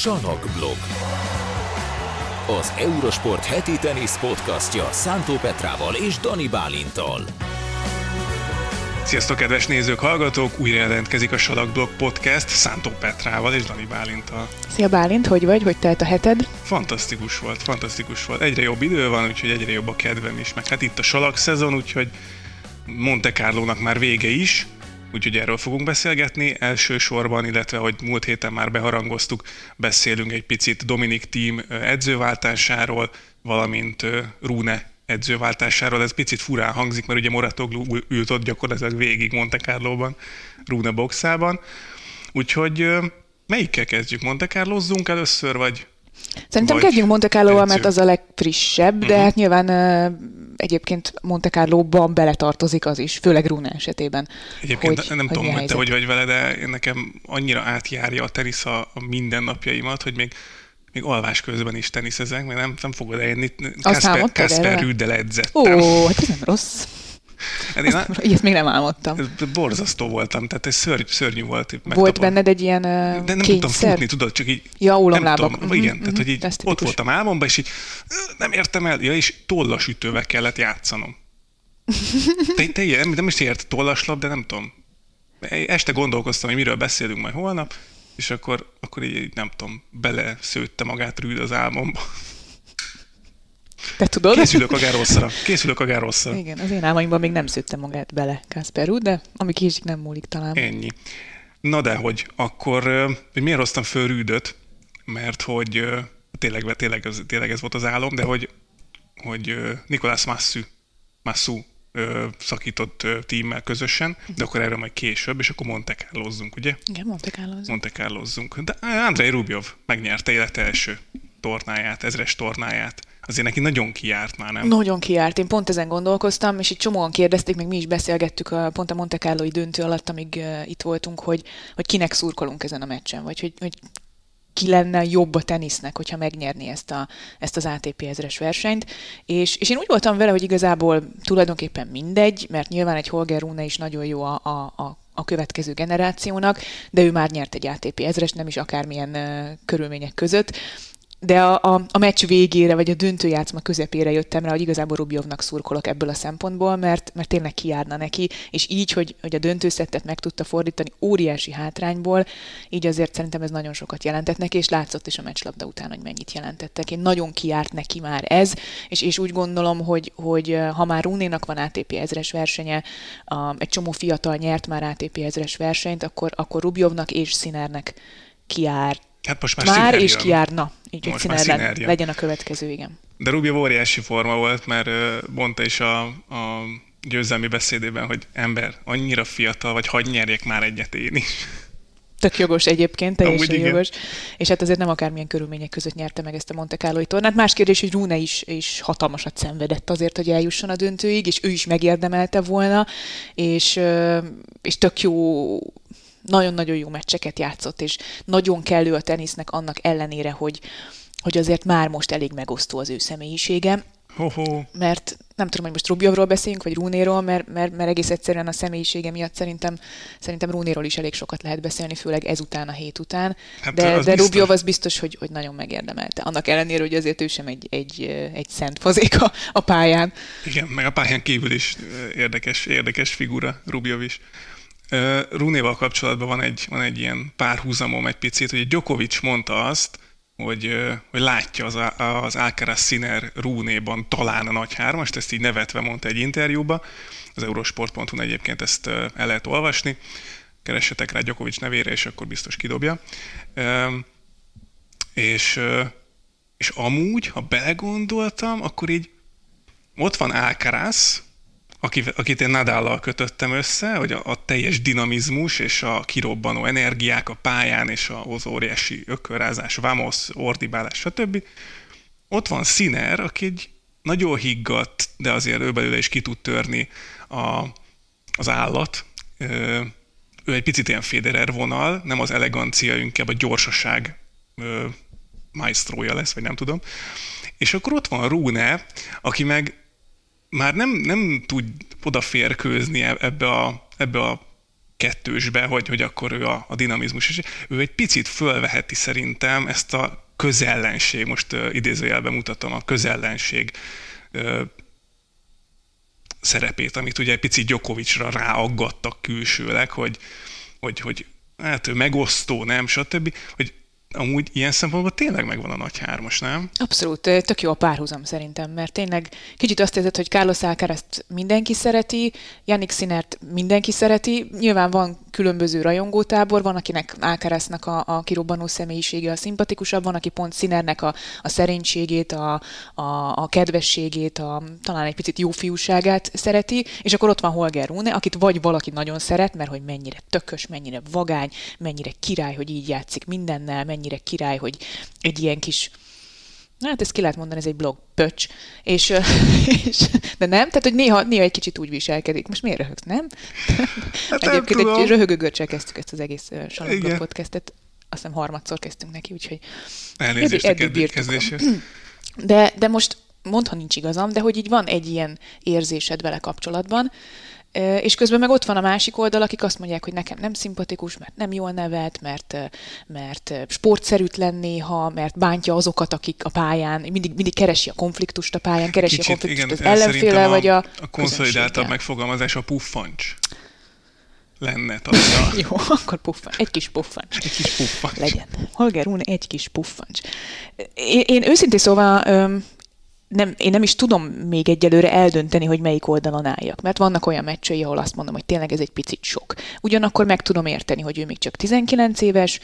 Salakblog. Az Eurosport heti tenisz podcastja Szántó Petrával és Dani Bálinttal. Sziasztok, kedves nézők, hallgatók! Újra jelentkezik a Salakblog podcast Szántó Petrával és Dani Bálinttal. Szia Bálint, hogy vagy? Hogy telt a heted? Fantasztikus volt. Egyre jobb idő van, úgyhogy egyre jobb a kedvem is. Meg hát itt a salak szezon, úgyhogy Monte Carlónak már vége is. Úgyhogy erről fogunk beszélgetni elsősorban, illetve, hogy múlt héten már beharangoztuk, beszélünk egy picit Dominic Thiem edzőváltásáról, valamint Rune edzőváltásáról. Ez picit furán hangzik, mert ugye Mouratoglou ült ott gyakorlatilag végig Monte Carlóban, Rune boxában. Úgyhogy melyikkel kezdjük? Monte Carlozzunk először, vagy... Szerintem kezdjünk Monte Carlóval, mert az a legfrissebb, de hát nyilván egyébként Monte Carlóban beletartozik az is, főleg Rune esetében. Egyébként hogy, nem tudom, hogy te hogy vagy vele, de nekem annyira átjárja a tenisz a mindennapjaimat, hogy még alvás közben is teniszezek, mert nem fogod elérni. Casper Ruuddel edzettem. Ó, hát ez nem rossz. Ilyet még nem álmodtam. Borzasztó voltam, tehát egy szörnyű volt. Megtapom. Volt benned egy ilyen kényszer? De nem tudtam futni, tudod, csak így... Ja, ólomlábak. Igen, tehát hogy így ott voltam álmomban, és így nem értem el, és tollasütővel kellett játszanom. Te nem is ért tollaslap, de nem tudom. Este gondolkoztam, hogy miről beszélünk majd holnap, és akkor így nem tudom, beleszőtte magát Ruud az álmomba. Te tudod? Készülök akár rosszra. Igen, az én álmaimban még nem szőtte magát bele Casper Ruud, de ami késik nem múlik talán. Ennyi. Na de hogy, akkor hogy miért hoztam föl Ruudot, mert hogy tényleg ez volt az álom, de hogy Nicolás Massú szakított Thiemmel közösen, de akkor erről majd később, és akkor Monte Carlozzunk, ugye? Igen, Monte Carlozzunk. De Andrej Rublev megnyerte élete első tornáját, ezres tornáját. Azért neki nagyon kijárt már, nem? Nagyon kijárt. Én pont ezen gondolkoztam, és itt csomóan kérdezték, még mi is beszélgettük pont a Monte Carlo-i döntő alatt, amíg itt voltunk, hogy kinek szurkolunk ezen a meccsen, vagy hogy ki lenne jobb a tenisznek, hogyha megnyerni ezt az ATP 1000-es versenyt. És én úgy voltam vele, hogy igazából tulajdonképpen mindegy, mert nyilván egy Holger Rune is nagyon jó a következő generációnak, de ő már nyert egy ATP 1000-est, nem is akármilyen körülmények között. De a meccs végére, vagy a döntőjátszma közepére jöttem rá, hogy igazából Rublevnak szurkolok ebből a szempontból, mert tényleg kijárna neki, és így, hogy a döntőszettet meg tudta fordítani óriási hátrányból, így azért szerintem ez nagyon sokat jelentett neki, és látszott is a meccslabda után, hogy mennyit jelentettek. Én nagyon kijárt neki már ez, és úgy gondolom, hogy ha már Runénak van ATP 1000-es versenye, egy csomó fiatal nyert már ATP 1000-es versenyt, akkor Rublevnak és Sinnernek kijárt. Hát most már és kijárna, így most egy Sinner legyen a következő, igen. De Rublev óriási forma volt, mert mondta is a győzelmi beszédében, hogy ember, annyira fiatal vagy, hadd nyerjek már egyet én is. Tök jogos egyébként, teljesen jogos. És hát azért nem akármilyen körülmények között nyerte meg ezt a Monte Carlo-i tornát. Más kérdés, hogy Rune is hatalmasat szenvedett azért, hogy eljusson a döntőig, és ő is megérdemelte volna, és tök jó... Nagyon-nagyon jó meccseket játszott, és nagyon kellő a tenisznek annak ellenére, hogy azért már most elég megosztó az ő személyisége. Ho-ho. Mert nem tudom, hogy most Rublevról beszéljünk, vagy Runéról, mert egész egyszerűen a személyisége miatt szerintem Runéról is elég sokat lehet beszélni, főleg ezután, a hét után. Hát, de Rublev az biztos, hogy nagyon megérdemelte. Annak ellenére, hogy azért ő sem egy szent fazék a pályán. Igen, meg a pályán kívül is érdekes figura Rublev is. Runéval kapcsolatban van egy ilyen párhuzamom egy picit, hogy Djokovic mondta azt, hogy látja az Alcaraz Sinner Runéban talán a nagy hármast, ezt így nevetve mondta egy interjúba, az Eurosport.hu egyébként ezt el lehet olvasni, keressetek rá Djokovic nevére, és akkor biztos kidobja. És amúgy, ha belegondoltam, akkor így ott van Alcaraz, akit én Nadállal kötöttem össze, hogy a teljes dinamizmus és a kirobbanó energiák a pályán, és az óriási ökörrázás, vámosz, ordibálás, stb. Ott van Sinner, aki egy nagyon higgadt, de azért ő belőle is ki tud törni az állat. Ő egy picit ilyen Federer vonal, nem az elegancia, inkább a gyorsaság maestrója lesz, vagy nem tudom. És akkor ott van Rune, aki meg már nem tud odaférkőzni ebbe a kettősbe, hogy akkor ő a dinamizmus, és ő egy picit fölveheti szerintem ezt a közellenség, most idézőjelben mutatom, a közellenség szerepét, amit ugye egy picit Djokovicra ráaggattak külsőleg, hogy hát ő megosztó, nem, stb., hogy amúgy ilyen szempontból tényleg megvan a nagy hármas, nem? Abszolút, tök jó a párhuzam szerintem, mert tényleg kicsit azt érzed, hogy Carlos Alcarazt mindenki szereti, Jannik Sinnert mindenki szereti, nyilván van különböző rajongótábor, van akinek Alcaraznak a kirobbanó személyisége a szimpatikusabb, van aki pont Sinnernek a szerénységét, a kedvességét, talán egy picit jó fiúságát szereti, és akkor ott van Holger Rune, akit vagy valaki nagyon szeret, mert hogy mennyire tökös, mennyire vagány, mennyire király, hogy így játszik mindennel, mennyire király, hogy egy ilyen kis, hát ezt ki lehet mondani, ez egy blog pöcs, és de nem, tehát hogy néha egy kicsit úgy viselkedik. Most miért röhögsz, nem? Hát egyébként nem egy röhögögörcsel kezdtük ezt az egész Salakblog podcastet, azt hiszem harmadszor kezdtünk neki, úgyhogy elnézést eddig bírtuk. De most mondha nincs igazam, de hogy így van egy ilyen érzésed vele kapcsolatban, és közben meg ott van a másik oldal, akik azt mondják, hogy nekem nem szimpatikus, mert nem jól nevet, mert sportszerűtlen néha, mert bántja azokat, akik a pályán, mindig keresi a konfliktust a pályán, keresi kicsit, a konfliktust igen, az ellenféle, vagy a konszolidáltabb megfogalmazás a puffancs lenne talán. Jó, akkor puffancs. Egy kis puffancs. Egy kis puffancs. Legyen. Holger Rune, egy kis puffancs. Én őszintén szóval... én nem is tudom még egyelőre eldönteni, hogy melyik oldalon álljak, mert vannak olyan meccsei, ahol azt mondom, hogy tényleg ez egy picit sok. Ugyanakkor meg tudom érteni, hogy ő még csak 19 éves,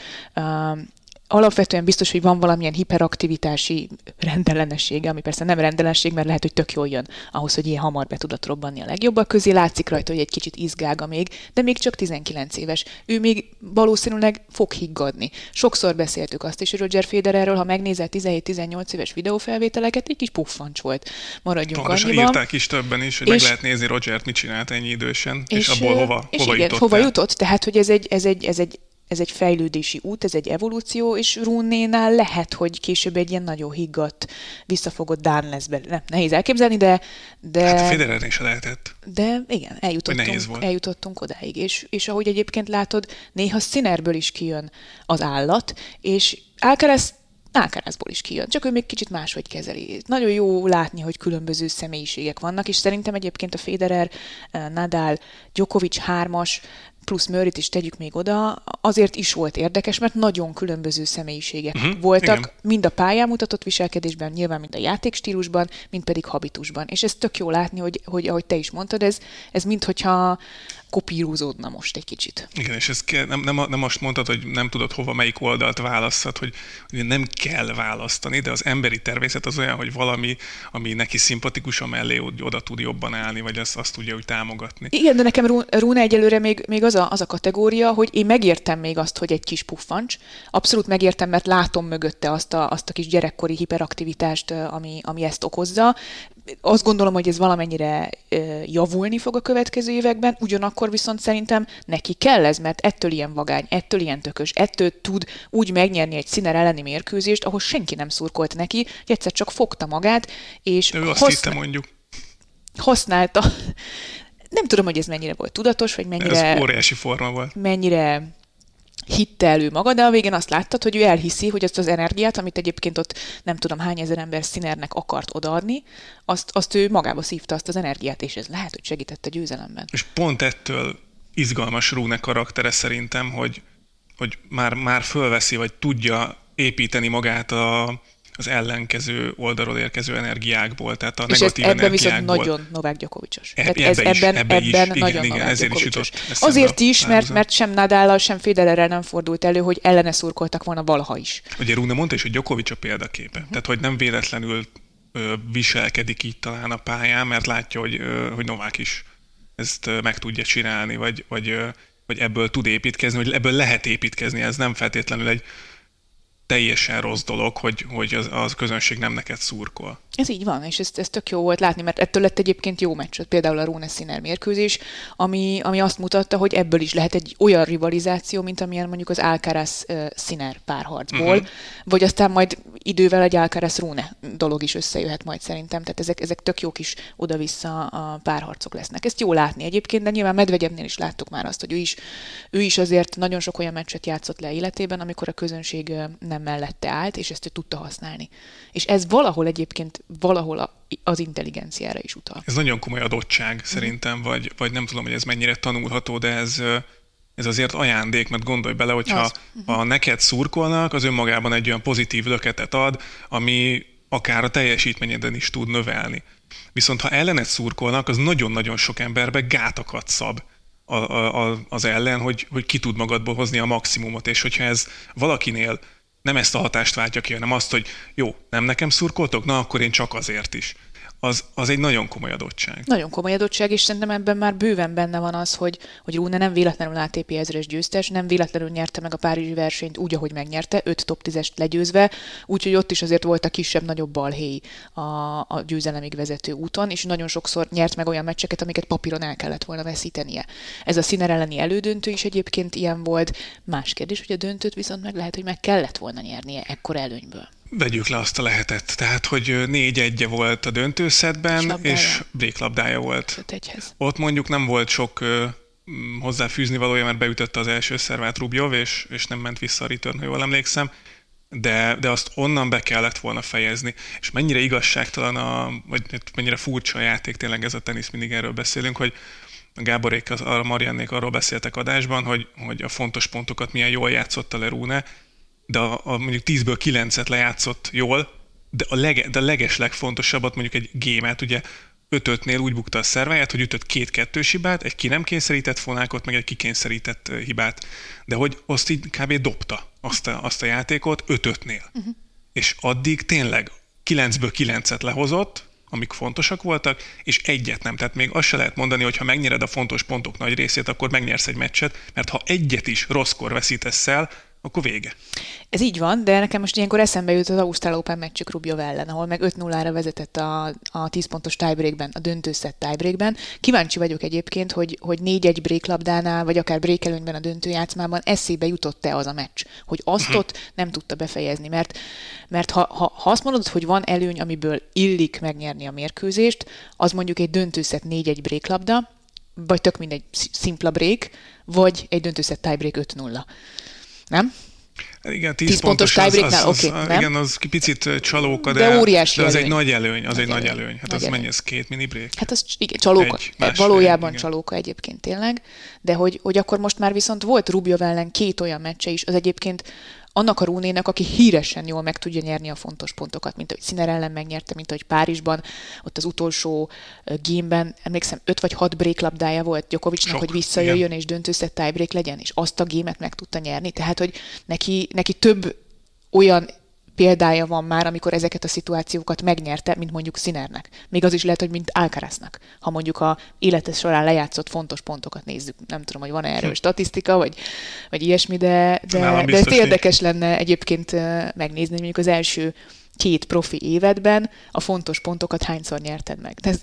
alapvetően biztos, hogy van valamilyen hiperaktivitási rendellenessége, ami persze nem rendellenesség, mert lehet, hogy tök jól jön ahhoz, hogy ilyen hamar be tudott robbanni a legjobbak közé. Látszik rajta, hogy egy kicsit izgága még, de még csak 19 éves. Ő még valószínűleg fog higgadni. Sokszor beszéltük azt is, hogy Roger Federerről, ha megnézel 17-18 éves videófelvételeket, egy kis puffancs volt. Maradjunk annyiban. Pontosan írták is többen is, hogy meg lehet nézni Rogert, mit csinált ennyi idősen, és abból hova jutott. Tehát, hogy ez egy fejlődési út, ez egy evolúció, és Runénál lehet, hogy később egy ilyen nagyon higgadt, visszafogott Dán lesz belőle. Nehéz elképzelni, de hát Federer is lehetett. De igen, eljutottunk odáig. És ahogy egyébként látod, néha Sinnerből is kijön az állat, és Alcarazból is kijön, csak ő még kicsit máshogy kezeli. Nagyon jó látni, hogy különböző személyiségek vannak, és szerintem egyébként a Federer, Nadal, Djokovic 3-as, plusz Murrayt is tegyük még oda, azért is volt érdekes, mert nagyon különböző személyiségek voltak, igen. Mind a pályán mutatott viselkedésben, nyilván mind a játékstílusban, mind pedig habitusban. És ez tök jó látni, hogy ahogy te is mondtad, ez minthogyha kopírozódna most egy kicsit. Igen, és ez nem azt mondtad, hogy nem tudod hova, melyik oldalt választhat, hogy nem kell választani, de az emberi természet az olyan, hogy valami, ami neki szimpatikus, amellé oda tud jobban állni, vagy azt tudja úgy támogatni. Igen, de nekem Rune egyelőre még az a kategória, hogy én megértem még azt, hogy egy kis puffancs. Abszolút megértem, mert látom mögötte azt a kis gyerekkori hiperaktivitást, ami ezt okozza. Azt gondolom, hogy ez valamennyire javulni fog a következő években, ugyanakkor viszont szerintem neki kell ez, mert ettől ilyen vagány, ettől ilyen tökös, ettől tud úgy megnyerni egy Sinner elleni mérkőzést, ahol senki nem szurkolt neki, hogy egyszer csak fogta magát, és ő azt hitte, mondjuk. Használta. Nem tudom, hogy ez mennyire volt tudatos, vagy mennyire... Ez óriási forma volt. Mennyire hitte elő maga, de a végén azt láttad, hogy ő elhiszi, hogy ezt az energiát, amit egyébként ott nem tudom hány ezer ember Sinnernek akart odaadni, azt ő magába szívta, azt az energiát, és ez lehet, hogy segített a győzelemben. És pont ettől izgalmas Rune karaktere szerintem, hogy már fölveszi, vagy tudja építeni magát az ellenkező oldalról érkező energiákból, tehát a negatív energiákból. És ebben viszont nagyon Novák Djokovicsos. Azért is, mert sem Nadállal, sem Federerrel nem fordult elő, hogy ellene szurkoltak volna valaha is. Ugye Rune mondta is, hogy Djokovic a példaképe. Tehát, hogy nem véletlenül viselkedik így talán a pályán, mert látja, hogy Novák is ezt meg tudja csinálni, vagy ebből tud építkezni, hogy ebből lehet építkezni. Ez nem feltétlenül egy teljesen rossz dolog, hogy az közönség nem neked szurkol. Ez így van, és ez tök jó volt látni, mert ettől lett egyébként jó meccs, például a Rune Sinner mérkőzés, ami azt mutatta, hogy ebből is lehet egy olyan rivalizáció, mint amilyen mondjuk az Alcaraz Sinner párharcból, vagy aztán majd idővel egy Alcaraz Rune dolog is összejöhet majd szerintem, tehát ezek tök jó kis oda-vissza a párharcok lesznek. Ezt jó látni egyébként, de nyilván Medvedevnél is láttuk már azt, hogy ő is azért nagyon sok olyan meccset játszott le életében, amikor a közönség nem mellette állt, és ezt ő tudta használni. És ez valahol az intelligenciára is utal. Ez nagyon komoly adottság szerintem, vagy nem tudom, hogy ez mennyire tanulható, de ez azért ajándék, mert gondolj bele, hogyha ha neked szurkolnak, az önmagában egy olyan pozitív löketet ad, ami akár a teljesítményeden is tud növelni. Viszont ha ellened szurkolnak, az nagyon-nagyon sok emberbe gátakat szab az ellen, hogy ki tud magadból hozni a maximumot, és hogyha ez valakinél nem ezt a hatást váltja ki, hanem azt, hogy jó, nem nekem szurkoltok? Na, akkor én csak azért is. Az egy nagyon komoly adottság. Nagyon komoly adottság, és szerintem ebben már bőven benne van az, hogy Rune nem véletlenül ATP 1000-es győztes, nem véletlenül nyerte meg a párizsi versenyt úgy, ahogy megnyerte, 5 top 10-est legyőzve, úgyhogy ott is azért voltak kisebb-nagyobb balhéi a győzelemig vezető úton, és nagyon sokszor nyert meg olyan meccseket, amiket papíron el kellett volna veszítenie. Ez a Sinner elleni elődöntő is egyébként ilyen volt. Más kérdés, hogy a döntőt viszont meg lehet, hogy meg kellett volna nyernie ekkor előnyből. Vegyük le azt a lehetet. Tehát, hogy 4-1-je volt a döntőszetben, és bréklabdája volt. Ott mondjuk nem volt sok hozzáfűzni valója, mert beütötte az első szervát Rublev, és nem ment vissza a return, ha jól emlékszem, de azt onnan be kellett volna fejezni. És mennyire igazságtalan, vagy mennyire furcsa a játék, tényleg ez a tenisz, mindig erről beszélünk, hogy Gáborék, a Mariannék arról beszéltek adásban, hogy a fontos pontokat milyen jól játszotta le Rune, de a mondjuk 10-ből 9-et lejátszott jól, de a legeslegfontosabbat, mondjuk egy gémet, ugye 5-5-nél úgy bukta a szerváját, hogy ütött 2 kettős hibát, egy ki nem kényszerített fonákot, meg egy kikényszerített hibát, de hogy azt így kb. Dobta azt a játékot 5-5-nél. És addig tényleg 9-ből 9-et lehozott, amik fontosak voltak, és egyet nem. Tehát még azt se lehet mondani, hogy ha megnyered a fontos pontok nagy részét, akkor megnyersz egy meccset, mert ha egyet is rosszkor veszítesz el, akkor vége. Ez így van, de nekem most ilyenkor eszembe jut az Australian Open meccsük Rublev ellen, ahol meg 5-0-ra vezetett a 10 pontos tiebreakben, a döntőszett tiebreakben. Kíváncsi vagyok egyébként, hogy 4-1 breaklabdánál, vagy akár breakelőnyben a döntőjátszmában eszébe jutott-e az a meccs, hogy azt ott nem tudta befejezni, mert ha azt mondod, hogy van előny, amiből illik megnyerni a mérkőzést, az mondjuk egy döntőszett 4-1 breaklabda, vagy tök mindegy szimpla break, vagy egy döntőszett tiebreak 5-0. Nem? Igen, 10 pontos tiebreaknál, oké, igen, az picit csalóka, de óriási előny. Az egy nagy előny. Hát nagy az mennyi, ez 2 mini break? Hát az igen, csalóka. Valójában csalóka egyébként tényleg, de hogy akkor most már viszont volt Rublev ellen 2 olyan meccse is, az egyébként annak a Runének, aki híresen jól meg tudja nyerni a fontos pontokat, mint ahogy Sinner ellen megnyerte, mint ahogy Párizsban, ott az utolsó gémben, emlékszem, 5 vagy 6 breaklabdája volt Djokovicnak, hogy visszajöjjön, igen, és döntőszett tiebreak legyen, és azt a gémet meg tudta nyerni. Tehát, hogy neki több olyan példája van már, amikor ezeket a szituációkat megnyerte, mint mondjuk Sinnernek. Még az is lehet, hogy mint Alcaraznak. Ha mondjuk a élete során lejátszott fontos pontokat nézzük, nem tudom, hogy van erről statisztika, vagy ilyesmi, de ez érdekes lenne egyébként megnézni, mondjuk az első 2 profi évedben a fontos pontokat hányszor nyerted meg. De ez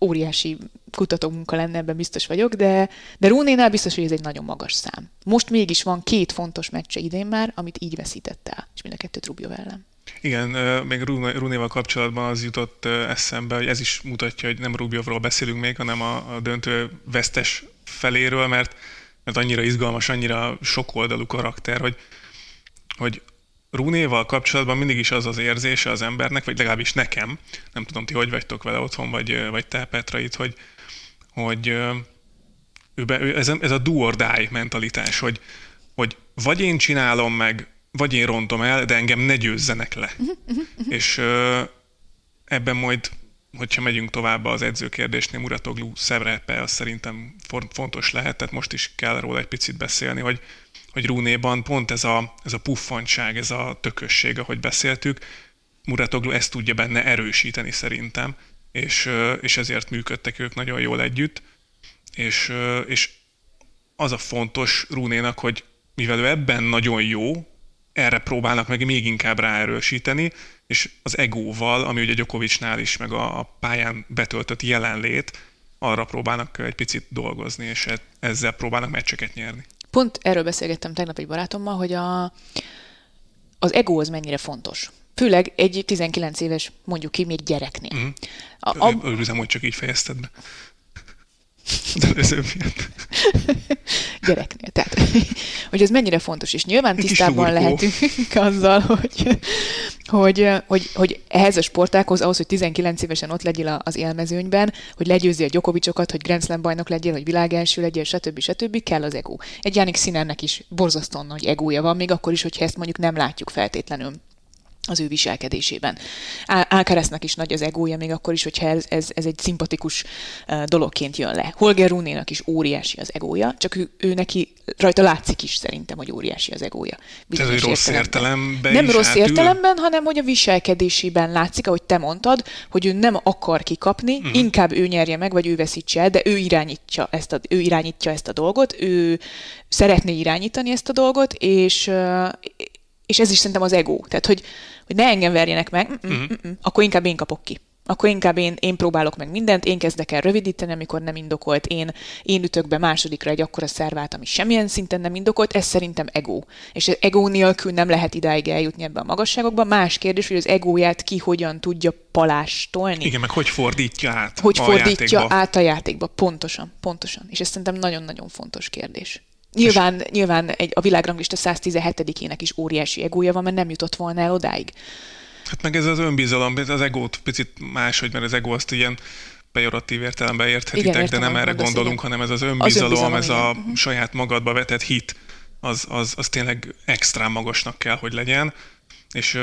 óriási kutatómunka lenne, ebben biztos vagyok, de Runénál biztos, hogy ez egy nagyon magas szám. Most mégis van 2 fontos meccse idén már, amit így veszített el, és mind a 2 Rublev ellen. Igen, még Runéval kapcsolatban az jutott eszembe, hogy ez is mutatja, hogy nem Rublevról beszélünk még, hanem a döntő vesztes feléről, mert annyira izgalmas, annyira sokoldalú karakter, hogy Runéval kapcsolatban mindig is az érzése az embernek, vagy legalábbis nekem, nem tudom, ti hogy vagytok vele otthon, vagy te, Petra, itt, hogy ez a do or die mentalitás, hogy vagy én csinálom meg, vagy én rontom el, de engem ne győzzenek le. És ebben majd, hogyha megyünk tovább az edzőkérdésnél, Mouratoglou szerepe, az szerintem fontos lehet, tehát most is kell róla egy picit beszélni, hogy Runéban pont ez a puffantság, ez a tökösség, ahogy beszéltük, Mouratoglou ezt tudja benne erősíteni szerintem, és ezért működtek ők nagyon jól együtt, és az a fontos Runénak, hogy mivel ő ebben nagyon jó, erre próbálnak meg még inkább ráerősíteni, és az egóval, ami ugye Djokovicnál is, meg a pályán betöltött jelenlét, arra próbálnak egy picit dolgozni, és ezzel próbálnak meccseket nyerni. Pont erről beszélgettem tegnap egy barátommal, hogy az egó az mennyire fontos. Főleg egy 19 éves, mondjuk ki, még gyereknél. Mm. Örülzem, hogy csak így fejezted be. De előzőbb miatt. Gyereknél, tehát. Hogy ez mennyire fontos, és nyilván tisztában lehetünk azzal, hogy ehhez a sportákhoz, ahhoz, hogy 19 évesen ott legyél az élmezőnyben, hogy legyőzi a Djokovicsokat, hogy Grand Slam bajnok legyél, hogy világelső legyél, stb. Kell az egó. Egy Jannik Sinnernek is borzasztóan nagy egója van, még akkor is, hogyha ezt mondjuk nem látjuk feltétlenül az ő viselkedésében. Alcaraznak is nagy az egója, még akkor is, hogyha ez egy szimpatikus dologként jön le. Holger Runénak is óriási az egója, csak ő neki rajta látszik is szerintem, hogy óriási az egója. Ez egy rossz értelemben. Nem rossz értelemben, hanem hogy a viselkedésében látszik, ahogy te mondtad, hogy ő nem akar kikapni, inkább ő nyerje meg, vagy ő veszítse el, de ő irányítja ezt a dolgot, ő szeretné irányítani ezt a dolgot, és ez is szerintem az egó. Tehát, hogy ne engem verjenek meg, akkor inkább én kapok ki. Akkor inkább én próbálok meg mindent, én kezdek el rövidíteni, amikor nem indokolt, én ütök be másodikra egy akkora szervát, ami semmilyen szinten nem indokolt, ez szerintem egó. És az egó nélkül nem lehet idáig eljutni ebbe a magasságokba. Más kérdés, hogy az egóját ki hogyan tudja palástolni. Igen, meg hogy fordítja át a játékba. Pontosan. És ez szerintem nagyon-nagyon fontos kérdés. Nyilván a világranglista 117-ének is óriási egója van, mert nem jutott volna el odáig. Hát meg ez az önbizalom, az egót picit máshogy, mert az egó azt ilyen pejoratív értelemben érthetitek, igen, értem, de nem erre gondolunk, igen. Hanem ez az önbizalom ez igen. A saját magadba vetett hit, az tényleg extrán magasnak kell, hogy legyen, és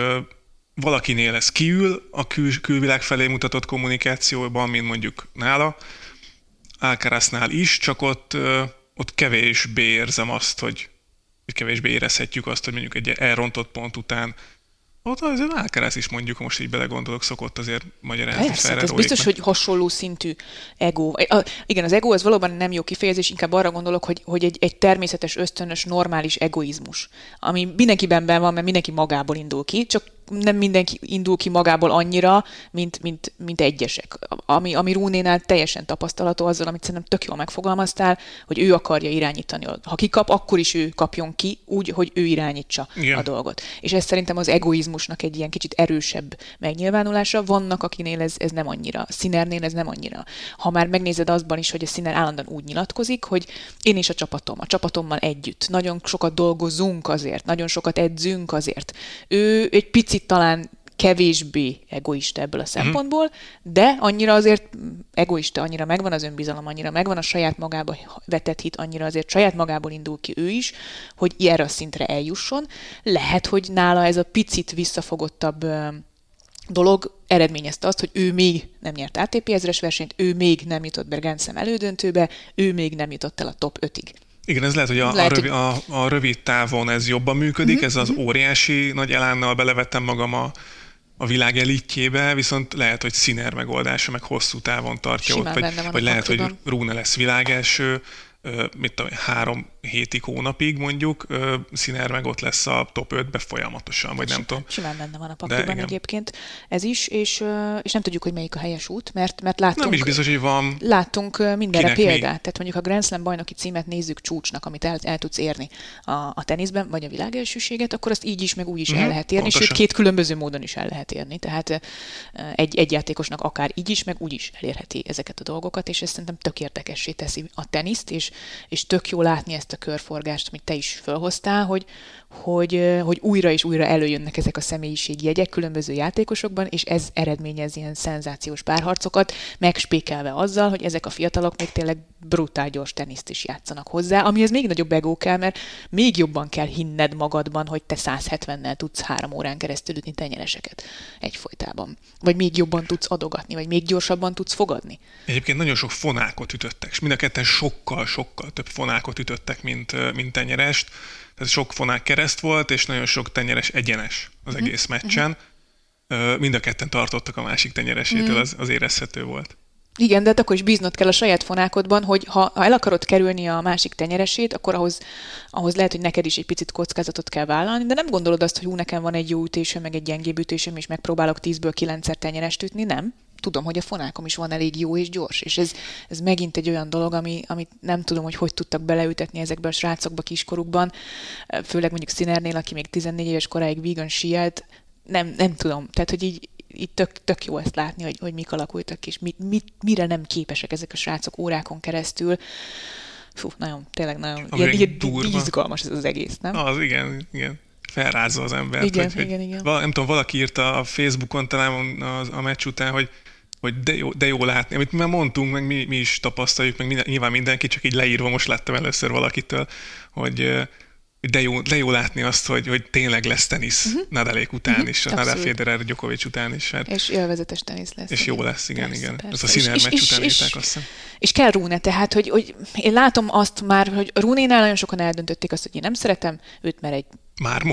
valakinél ez kiül a külvilág felé mutatott kommunikációban, mint mondjuk nála, Alcaraznál is, csak ott kevésbé érzem azt, hogy kevésbé érezhetjük azt, hogy mondjuk egy elrontott pont után ott az Alcaraz is mondjuk, most így belegondolok, szokott azért magyarázni Ferreróéknak. Ez biztos, hogy hasonló szintű ego. Igen, az ego az valóban nem jó kifejezés, inkább arra gondolok, hogy egy természetes, ösztönös, normális egoizmus, ami mindenkiben benn van, mert mindenki magából indul ki, csak nem mindenki indul ki magából annyira, mint egyesek. Ami Runénál teljesen tapasztalató azzal, amit szerintem tök jól megfogalmaztál, hogy ő akarja irányítani. Ha kikap, akkor is ő kapjon ki, úgy, hogy ő irányítsa a dolgot. És ez szerintem az egoizmusnak egy ilyen kicsit erősebb megnyilvánulása. Vannak, akinél ez nem annyira. Sinnernél ez nem annyira. Ha már megnézed azban is, hogy a Sinner állandóan úgy nyilatkozik, hogy én és a csapatommal együtt. Nagyon sokat dolgozunk azért, nagyon sokat edzünk azért. Ő egy picit talán kevésbé egoista ebből a szempontból, de annyira azért egoista, annyira megvan az önbizalom, annyira megvan a saját magába vetett hit, annyira azért saját magából indul ki ő is, hogy erre a szintre eljusson. Lehet, hogy nála ez a picit visszafogottabb dolog eredményezte azt, hogy ő még nem nyert ATP 1000-es versenyt, ő még nem jutott be Grand Slam elődöntőbe, ő még nem jutott el a top 5-ig. Igen, ez lehet, hogy a rövid távon ez jobban működik, ez az óriási nagy elánnal belevettem magam a világ elitjébe, viszont lehet, hogy Sinner megoldása, meg hosszú távon tartja simán ott, vagy lehet, hogy Rune lesz világelső, mit tudom, 3 hónapig mondjuk, Sinner meg ott lesz a top 5-be folyamatosan, vagy nem tudom. Simán benne van a pakliban egyébként ez is, és nem tudjuk, hogy melyik a helyes út, mert látunk... Nem is biztos, hogy van... Látunk mindenre példát. Tehát mondjuk a Grand Slam bajnoki címet nézzük csúcsnak, amit el tudsz érni a teniszben, vagy a világelsőséget, akkor azt így is, meg úgy is el lehet érni, pontosan. Sőt, 2 különböző módon is el lehet érni. Tehát egy játékosnak akár így is, meg úgy is elérheti ezeket a dolgokat, és ez szerintem tök érdekessé teszi a teniszt, és tök jó látni ezt a körforgást, amit te is felhoztál, hogy újra és újra előjönnek ezek a személyiségi jegyek különböző játékosokban, és ez eredményez ilyen szenzációs párharcokat, megspékelve azzal, hogy ezek a fiatalok még tényleg brutál gyors teniszt is játszanak hozzá, amihez még nagyobb egó kell, mert még jobban kell hinned magadban, hogy te 170-nel tudsz 3 órán keresztül ütni tenyereseket egyfolytában. Vagy még jobban tudsz adogatni, vagy még gyorsabban tudsz fogadni. Egyébként nagyon sok fonákot ütöttek, és mind a ketten sokkal több fonákot ütöttek, mint tenyerest. Tehát sok fonák kereszt volt, és nagyon sok tenyeres egyenes az egész meccsen. Mind a ketten tartottak a másik tenyeresétől, az érezhető volt. Igen, de hát akkor is bíznod kell a saját fonákodban, hogy ha el akarod kerülni a másik tenyeresét, akkor ahhoz lehet, hogy neked is egy picit kockázatot kell vállalni, de nem gondolod azt, hogy hú, nekem van egy jó ütésem, meg egy gyengébb ütésem, és megpróbálok 10-ből 9-szer tenyerest ütni, nem. Tudom, hogy a fonákom is van elég jó és gyors, és ez megint egy olyan dolog, amit nem tudom, hogy tudtak beleütetni ezekbe a srácokba kiskorukban, főleg mondjuk Sinnernél, aki még 14 éves koráig vígan síelt, nem tudom, tehát hogy így tök jó ezt látni, hogy mik alakultak, és mire nem képesek ezek a srácok órákon keresztül. Fú, tényleg nagyon izgalmas ez az egész, nem? Az igen. Felrázza az embert. Igen. Nem tudom, valaki írta a Facebookon talán a meccs után, hogy de jó látni. Amit már mondtunk, meg mi is tapasztaljuk, meg nyilván mindenki, csak így leírva most láttam először valakitől, hogy de jó látni azt, hogy tényleg lesz tenisz Nadalék után is, a Nadal Federer Djokovic után is. Mert és élvezetes tenisz lesz. És jó lesz, igen. Persze. Ez a Sinner meccs után írták, azt hiszem. És kell Rune, tehát, hogy én látom azt már, hogy Rune-nál nagyon sokan eldöntötték azt, hogy én nem szeretem őt, mert egy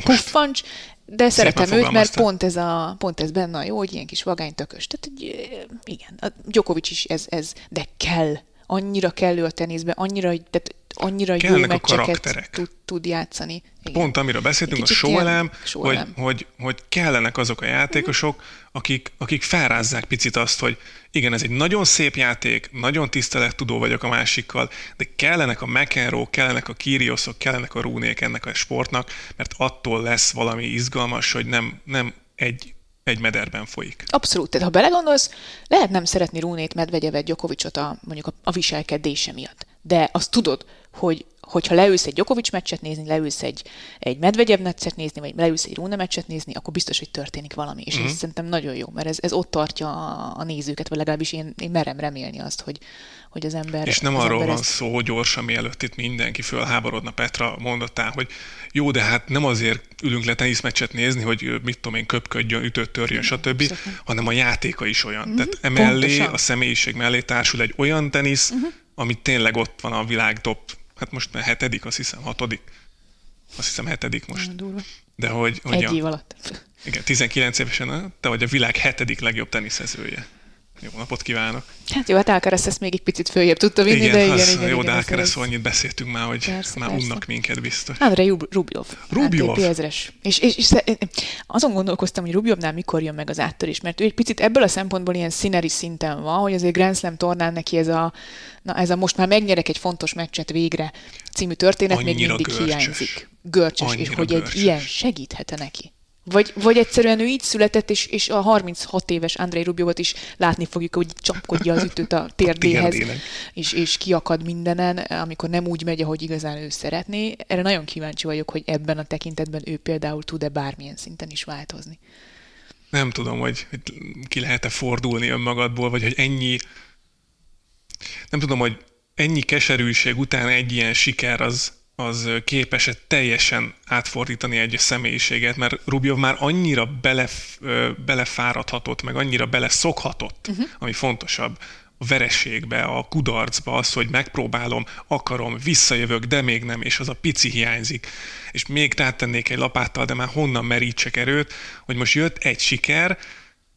puffancs, de szeretem őt, mert pont ez benne a jó, hogy ilyen kis vagány tökös. Tehát, igen, a Djokovic is ez, de kell. Annyira kellő a teniszben, annyira jó meccseket tud játszani. Igen. Pont amiről beszéltünk, a sólem, hogy kellenek azok a játékosok, akik felrázzák picit azt, hogy igen, ez egy nagyon szép játék, nagyon tisztelettudó vagyok a másikkal, de kellenek a McEnroe, kellenek a Kyrgiosok, kellenek a Runék ennek a sportnak, mert attól lesz valami izgalmas, hogy nem egy mederben folyik. Abszolút. Tehát ha belegondolsz, lehet nem szeretni Runét, Medvegyevet, Djokovicot mondjuk a viselkedése miatt. De azt tudod, hogyha leülsz egy Djokovic meccset nézni, leülsz egy Medvegyev meccset nézni, vagy leülsz egy Rune meccset nézni, akkor biztos, hogy történik valami. És ez szerintem nagyon jó, mert ez ott tartja a nézőket, vagy legalábbis én merem remélni azt, hogy az ember... És nem arról van szó, hogy gyorsan, mielőtt itt mindenki fölháborodna, Petra mondottál, hogy jó, de hát nem azért ülünk le teniszmeccset nézni, hogy mit tudom én, köpködjön, ütőt törjön, stb., hanem a játéka is olyan. Tehát emellé, pontosan. A személyiség mellé társul egy olyan tenisz, ami tényleg ott van a világ top, hát most már hatodik most. De hogy egy év alatt. Igen, 19 évesen, te vagy a világ 7. legjobb teniszezője. Jó napot kívánok! Hát jó, hát Alcaraz ezt még egy picit följebb tudta vinni, igen, de igen. Jó, de Alcaraz, annyit beszéltünk már, hogy persze, már unnak minket biztos. Andrej Rublev. ATP 1000-es. És azon gondolkoztam, hogy Rublevnál mikor jön meg az áttörés, mert ő egy picit ebből a szempontból ilyen Sinneri szinten van, hogy azért Grand Slam tornán neki ez a most már megnyerek egy fontos meccset végre című történet annyira még mindig görcsös. Hiányzik. Görcsös, annyira és hogy görcsös. Egy ilyen segíthete neki. Vagy egyszerűen ő így született, és a 36 éves Andrej Rublevot is látni fogjuk, hogy csapkodja az ütőt a térdéhez, és kiakad mindenen, amikor nem úgy megy, ahogy igazán ő szeretné. Erre nagyon kíváncsi vagyok, hogy ebben a tekintetben ő például tud-e bármilyen szinten is változni. Nem tudom, hogy ki lehet-e fordulni önmagadból, vagy hogy ennyi... Nem tudom, hogy ennyi keserűség után egy ilyen siker az képes teljesen átfordítani egy személyiséget, mert Rublev már annyira belefáradhatott, meg annyira beleszokhatott, ami fontosabb, a vereségbe, a kudarcba, az, hogy megpróbálom, akarom, visszajövök, de még nem, és az a pici hiányzik. És még rátennék egy lapáttal, de már honnan merítsek erőt, hogy most jött egy siker,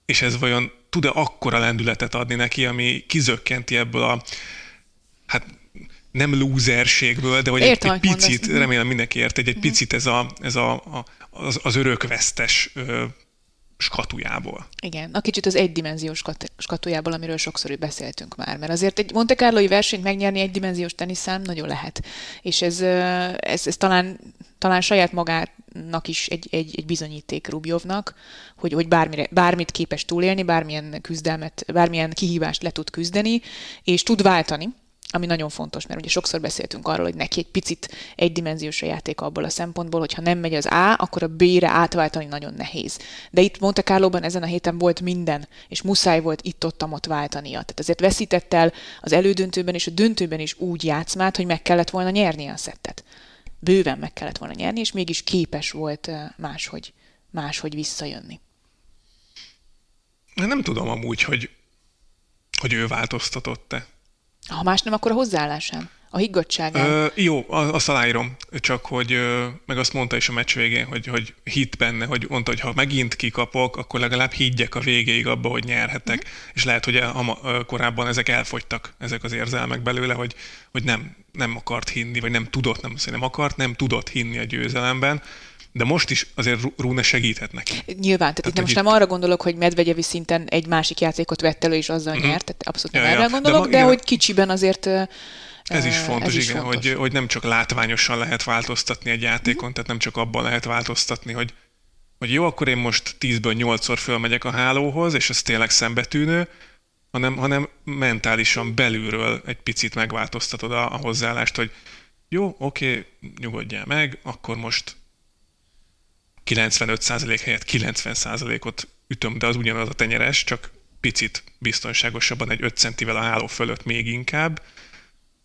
és ez vajon tud-e akkora lendületet adni neki, ami kizökkenti ebből a... hát nem lúzerségből, de hogy egy picit, mondasz. Remélem mindenki ért, egy picit ez az örökvesztes skatujából. Igen, a kicsit az egydimenziós skatujából, amiről sokszor beszéltünk már, mert azért egy Monte Carlo-i versenyt megnyerni egydimenziós teniszán nagyon lehet, és ez talán saját magának is egy bizonyíték Rublevnak, hogy bármit képes túlélni, bármilyen küzdelmet, bármilyen kihívást le tud küzdeni, és tud váltani, ami nagyon fontos, mert ugye sokszor beszéltünk arról, hogy neki egy picit egydimenziós a játék abból a szempontból, hogyha nem megy az A, akkor a B-re átváltani nagyon nehéz. De itt Monte Carlo-ban ezen a héten volt minden, és muszáj volt itt-ott váltania. Tehát azért veszített el az elődöntőben és a döntőben is úgy játszmát, hogy meg kellett volna nyerni a szettet. Bőven meg kellett volna nyerni, és mégis képes volt máshogy visszajönni. Nem tudom amúgy, hogy ő változtatott-e. Ha más nem, akkor a hozzáállásán. a higgadtságán. Jó, azt aláírom, csak hogy meg azt mondta is a meccs végén, hogy hitt benne, hogy mondta, hogy ha megint kikapok, akkor legalább higgyek a végéig abba, hogy nyerhetek. És lehet, hogy korábban ezek elfogytak, ezek az érzelmek belőle, hogy nem akart hinni, vagy nem tudott hinni a győzelemben. De most is azért Rune segíthet neki. Nyilván, tehát itt most nem arra gondolok, hogy Medvegyevi szinten egy másik játékot vett elő, és azzal nyert, tehát abszolút nem erre gondolok, de hogy kicsiben azért... Ez is fontos, igen. Hogy nem csak látványosan lehet változtatni egy játékon, tehát nem csak abban lehet változtatni, hogy jó, akkor én most 10-ből 8-szor fölmegyek a hálóhoz, és ez tényleg szembetűnő, hanem mentálisan belülről egy picit megváltoztatod a hozzáállást, hogy jó, oké, nyugodjál meg, akkor most 95% helyett 90%-ot ütöm, de az ugyanaz a tenyeres, csak picit biztonságosabban, egy 5 centivel a háló fölött még inkább,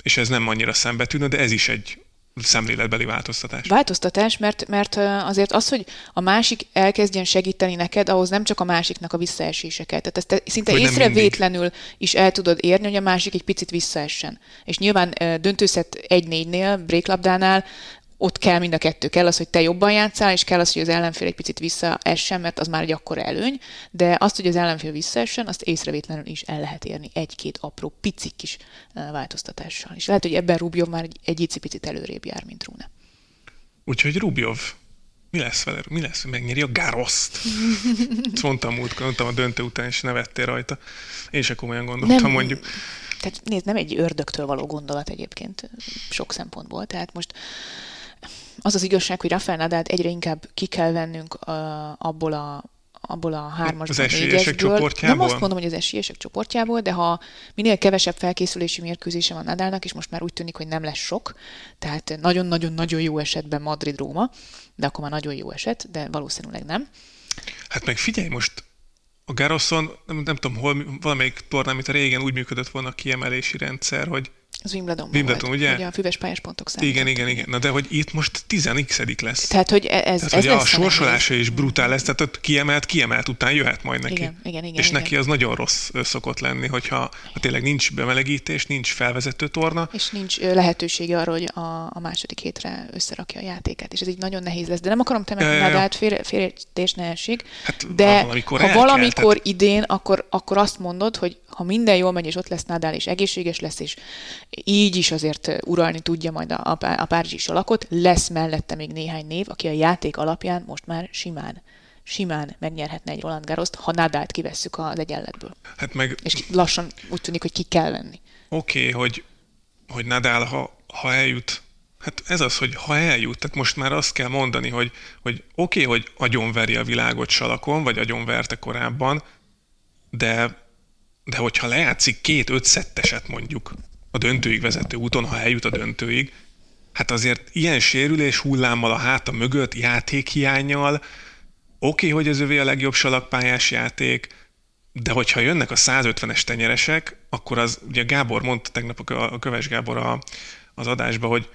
és ez nem annyira szembetűnő, de ez is egy szemléletbeli változtatás. Változtatás, mert azért az, hogy a másik elkezdjen segíteni neked, ahhoz nem csak a másiknak a visszaeséseket. Tehát ezt te szinte észrevétlenül is el tudod érni, hogy a másik egy picit visszaessen. És nyilván döntőszett 1-4-nél, bréklabdánál, ott kell mind a kettő, kell az, hogy te jobban játszál, és kell az, hogy az ellenfél egy picit visszaessen, mert az már egy akkora előny, de azt, hogy az ellenfél visszaessen, azt észrevétlenül is el lehet érni egy-két apró, pici kis változtatással. És lehet, hogy ebben Rublev már egy icipicit előrébb jár, mint Rune. Úgyhogy Rublev, mi lesz vele? Mi lesz, hogy megnyeri a Garrost? Ezt mondtam a döntő után, és nevettél rajta. Én se komolyan gondoltam, nem, mondjuk. Tehát nézd, nem egy ördögtől való gondolat egyébként sok szempontból. Tehát most az az igazság, hogy Rafael Nadalt egyre inkább ki kell vennünk abból a 3-asból, 4-esből. Nem azt mondom, hogy az esélyesek csoportjából, de ha minél kevesebb felkészülési mérkőzése van Nadalnak, és most már úgy tűnik, hogy nem lesz sok, tehát nagyon-nagyon-nagyon jó esetben Madrid-Róma, de akkor már nagyon jó eset, de valószínűleg nem. Hát meg figyelj most, a Garroson, nem tudom, valamelyik tornán, mint a régen úgy működött volna a kiemelési rendszer, hogy az Wimbledon, ugye a füves pályás pontok számára. Igen. Na de hogy itt most 10x lesz. Tehát, hogy ez a sorsolása is brutál lesz, tehát ott kiemelt után jöhet majd neki. Igen, és neki az nagyon rossz szokott lenni, hogyha tényleg nincs bemelegítés, nincs felvezető torna. És nincs lehetősége arra, hogy a második hétre összerakja a játékát, és ez így nagyon nehéz lesz. De nem akarom temetni Nadált, félreértés ne esik, de ha valamikor idén, akkor azt mondod, hogy ha minden jól megy, és ott lesz Nadal, és egészséges lesz, és így is azért uralni tudja majd a párizsi salakot, lesz mellette még néhány név, aki a játék alapján most már simán megnyerhetne egy Roland Garrost, ha Nadalt kivesszük az egyenletből. Hát meg... És lassan úgy tűnik, hogy ki kell venni. Oké, hogy Nadal, ha eljut, hát ez az, hogy ha eljut, tehát most már azt kell mondani, hogy oké, hogy agyonveri a világot salakon, vagy agyonverte korábban, de hogyha lejátszik 2-5 szetteset mondjuk a döntőig vezető úton, ha eljut a döntőig, hát azért ilyen sérülés hullámmal a háta mögött, játékhiánnyal, oké, hogy az övé a legjobb salakpályás játék, de hogyha jönnek a 150-es tenyeresek, akkor az, ugye Gábor mondta tegnap, a Köves Gábor az adásban, hogy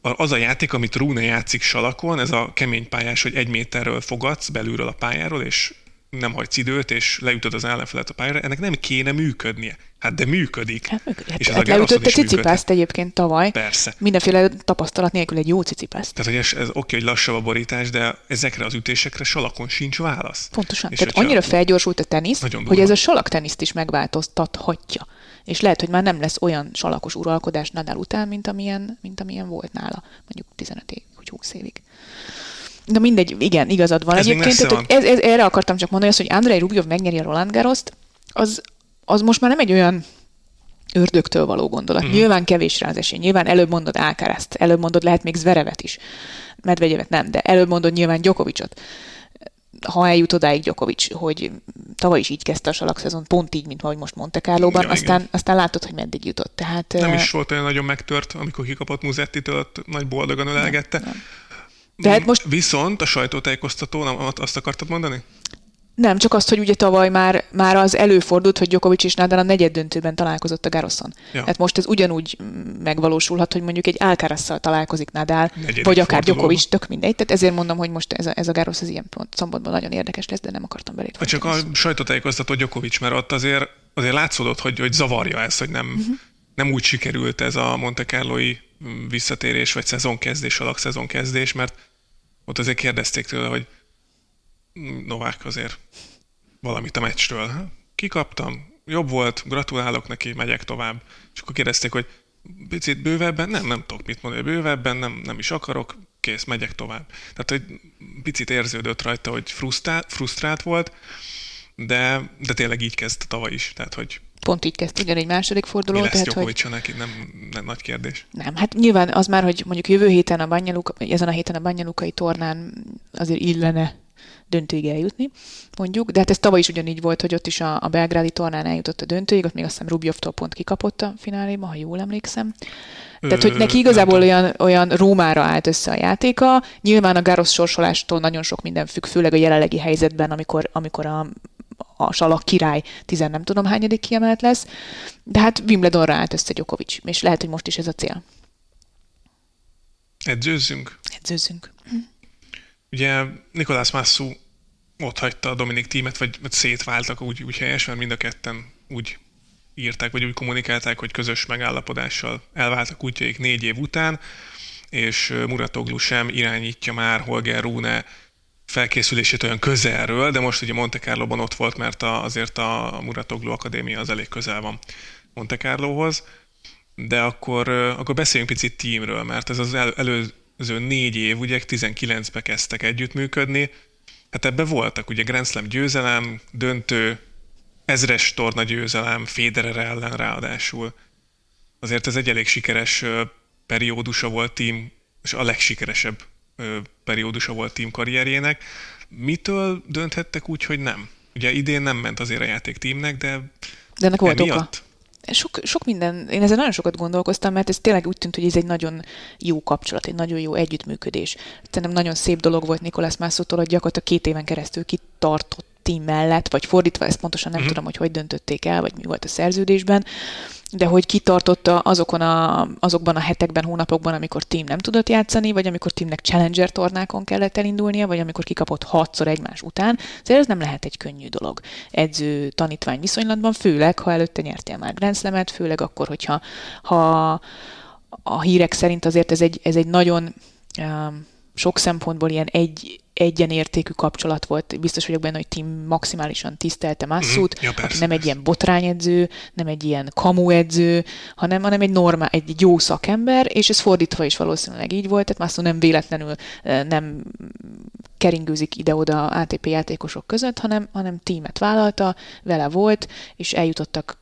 az a játék, amit Rune játszik salakon, ez a kemény pályás, hogy 1 méterről fogadsz belülről a pályáról, és nem hagysz időt, és leütöd az ellenfelet a pályára, ennek nem kéne működnie. Hát de működik. És ez leütötte Tsitsipaszt egyébként tavaly. Persze. Mindenféle tapasztalat nélkül egy jó Tsitsipaszt. Tehát, hogy ez oké, hogy lassabb a borítás, de ezekre az ütésekre salakon sincs válasz. Pontosan. És tehát annyira felgyorsult a tenisz, hogy ez a salakteniszt is megváltoztathatja. És lehet, hogy már nem lesz olyan salakos uralkodás Nadal után, mint amilyen volt nála, mondjuk 15-ig, vagy 20 évig. De mindegy, igen, igazad van. Ez egyébként, tehát, erre akartam csak mondani, hogy Andrej Rublev megnyeri a Roland Garrost, az most már nem egy olyan ördögtől való gondolat. Nyilván kevésre az esély. Nyilván előbb mondod Alcarazt, előbb mondod lehet még Zverevet is. Medvegyevet nem, de előbb mondod nyilván Djokovicot. Ha eljut odáig Djokovic, hogy tavaly is így kezdte a salakszezon, pont így, mint ahogy most Monte Carlóban, ja, aztán látod, hogy meddig jutott. Tehát, nem is volt olyan nagyon megtört, amikor kikapott Musettitől, ott nagy boldogan ölelgette. De hát most... Viszont a sajtótájékoztató, nem azt akartad mondani? Nem, csak azt, hogy ugye tavaly már az előfordult, hogy Djokovic és Nadal a negyeddöntőben találkozott a Garroson. Ja. Hát most ez ugyanúgy megvalósulhat, hogy mondjuk egy Alcarazzal találkozik Nadal, vagy akár Djokovic, tök mindegy. Tehát ezért mondom, hogy most ez a Garros az ilyen szempontból nagyon érdekes lesz, de nem akartam belét. Csak a sajtótájékoztató Djokovic, mert ott azért látszódott, hogy zavarja ezt, hogy nem... nem úgy sikerült ez a Monte Carlo-i visszatérés, vagy szezonkezdés, alakszezonkezdés, mert ott azért kérdezték tőle, hogy Novák azért valamit a meccsről. Kikaptam, jobb volt, gratulálok neki, megyek tovább. És akkor kérdezték, hogy picit bővebben, nem tudok mit mondani, bővebben, nem is akarok, kész, megyek tovább. Tehát egy picit érződött rajta, hogy frusztrált volt, de tényleg így kezdte tavaly is, tehát hogy pont így kezd, ugyanígy második forduló. Mi lesz Djokovic-a neki? Nem nagy kérdés. Nem, hát nyilván az már, hogy mondjuk jövő héten ezen a héten a banyalukai tornán azért illene döntőig eljutni, mondjuk, de hát ez tavaly is ugyanígy volt, hogy ott is a belgrádi tornán eljutott a döntőig, ott még azt hiszem Rubljovtól pont kikapott a fináléban, ha jól emlékszem. Tehát, hogy neki igazából olyan Rómára állt össze a játéka. Nyilván a Garros sorsolástól nagyon sok minden függ, főleg a jelenlegi helyzetben, amikor a Salak király 10 nem tudom hányadik kiemelt lesz, de hát Wimbledonra állt össze Djokovic, és lehet, hogy most is ez a cél. Edzőzzünk. Ugye Nicolás Massú ott hagyta a Dominic Thiemet, vagy szétváltak úgy helyes, mert mind a ketten úgy írták, vagy úgy kommunikálták, hogy közös megállapodással elváltak útjaik 4 év után, és Mouratoglou sem irányítja már Holger Rune felkészülését olyan közelről, de most ugye Monte Carloban ott volt, mert azért a Mouratoglou Akadémia az elég közel van Monte Carlohoz. De akkor beszéljünk picit Thiemről, mert ez az előző 4 év, ugye 19-be kezdtek együttműködni. Hát ebbe voltak ugye Grand Slam győzelem, döntő, 1000-es torna győzelem, Federer ellen ráadásul. Azért ez egy elég sikeres periódusa volt Thiem, és a legsikeresebb periódusa volt Thiem karrierjének. Mitől dönthettek úgy, hogy nem? Ugye idén nem ment azért a játék Thiemnek, de ennek volt oka. Sok minden, én ezen nagyon sokat gondolkoztam, mert ez tényleg úgy tűnt, hogy ez egy nagyon jó kapcsolat, egy nagyon jó együttműködés. Szerintem nagyon szép dolog volt Nicolás Massútól, hogy gyakorlatilag 2 éven keresztül kitartott Thiem mellett, vagy fordítva, ezt pontosan nem tudom, hogy döntötték el, vagy mi volt a szerződésben, de hogy kitartotta azokban a hetekben, hónapokban, amikor Thiem nem tudott játszani, vagy amikor Thiemnek challenger tornákon kellett elindulnia, vagy amikor kikapott 6-szor egymás után. Szóval ez nem lehet egy könnyű dolog edző-tanítvány viszonylatban, főleg, ha előtte nyertél már Grand Slamet, főleg akkor, hogyha a hírek szerint azért ez egy nagyon sok szempontból ilyen egyenértékű kapcsolat volt. Biztos vagyok benne, hogy Thiem maximálisan tisztelte Massút, aki nem egy ilyen botrányedző, nem egy ilyen kamuedző, hanem egy normál, egy jó szakember, és ez fordítva is valószínűleg így volt, tehát Massú nem véletlenül nem keringőzik ide-oda ATP játékosok között, hanem Thiemet vállalta, vele volt, és eljutottak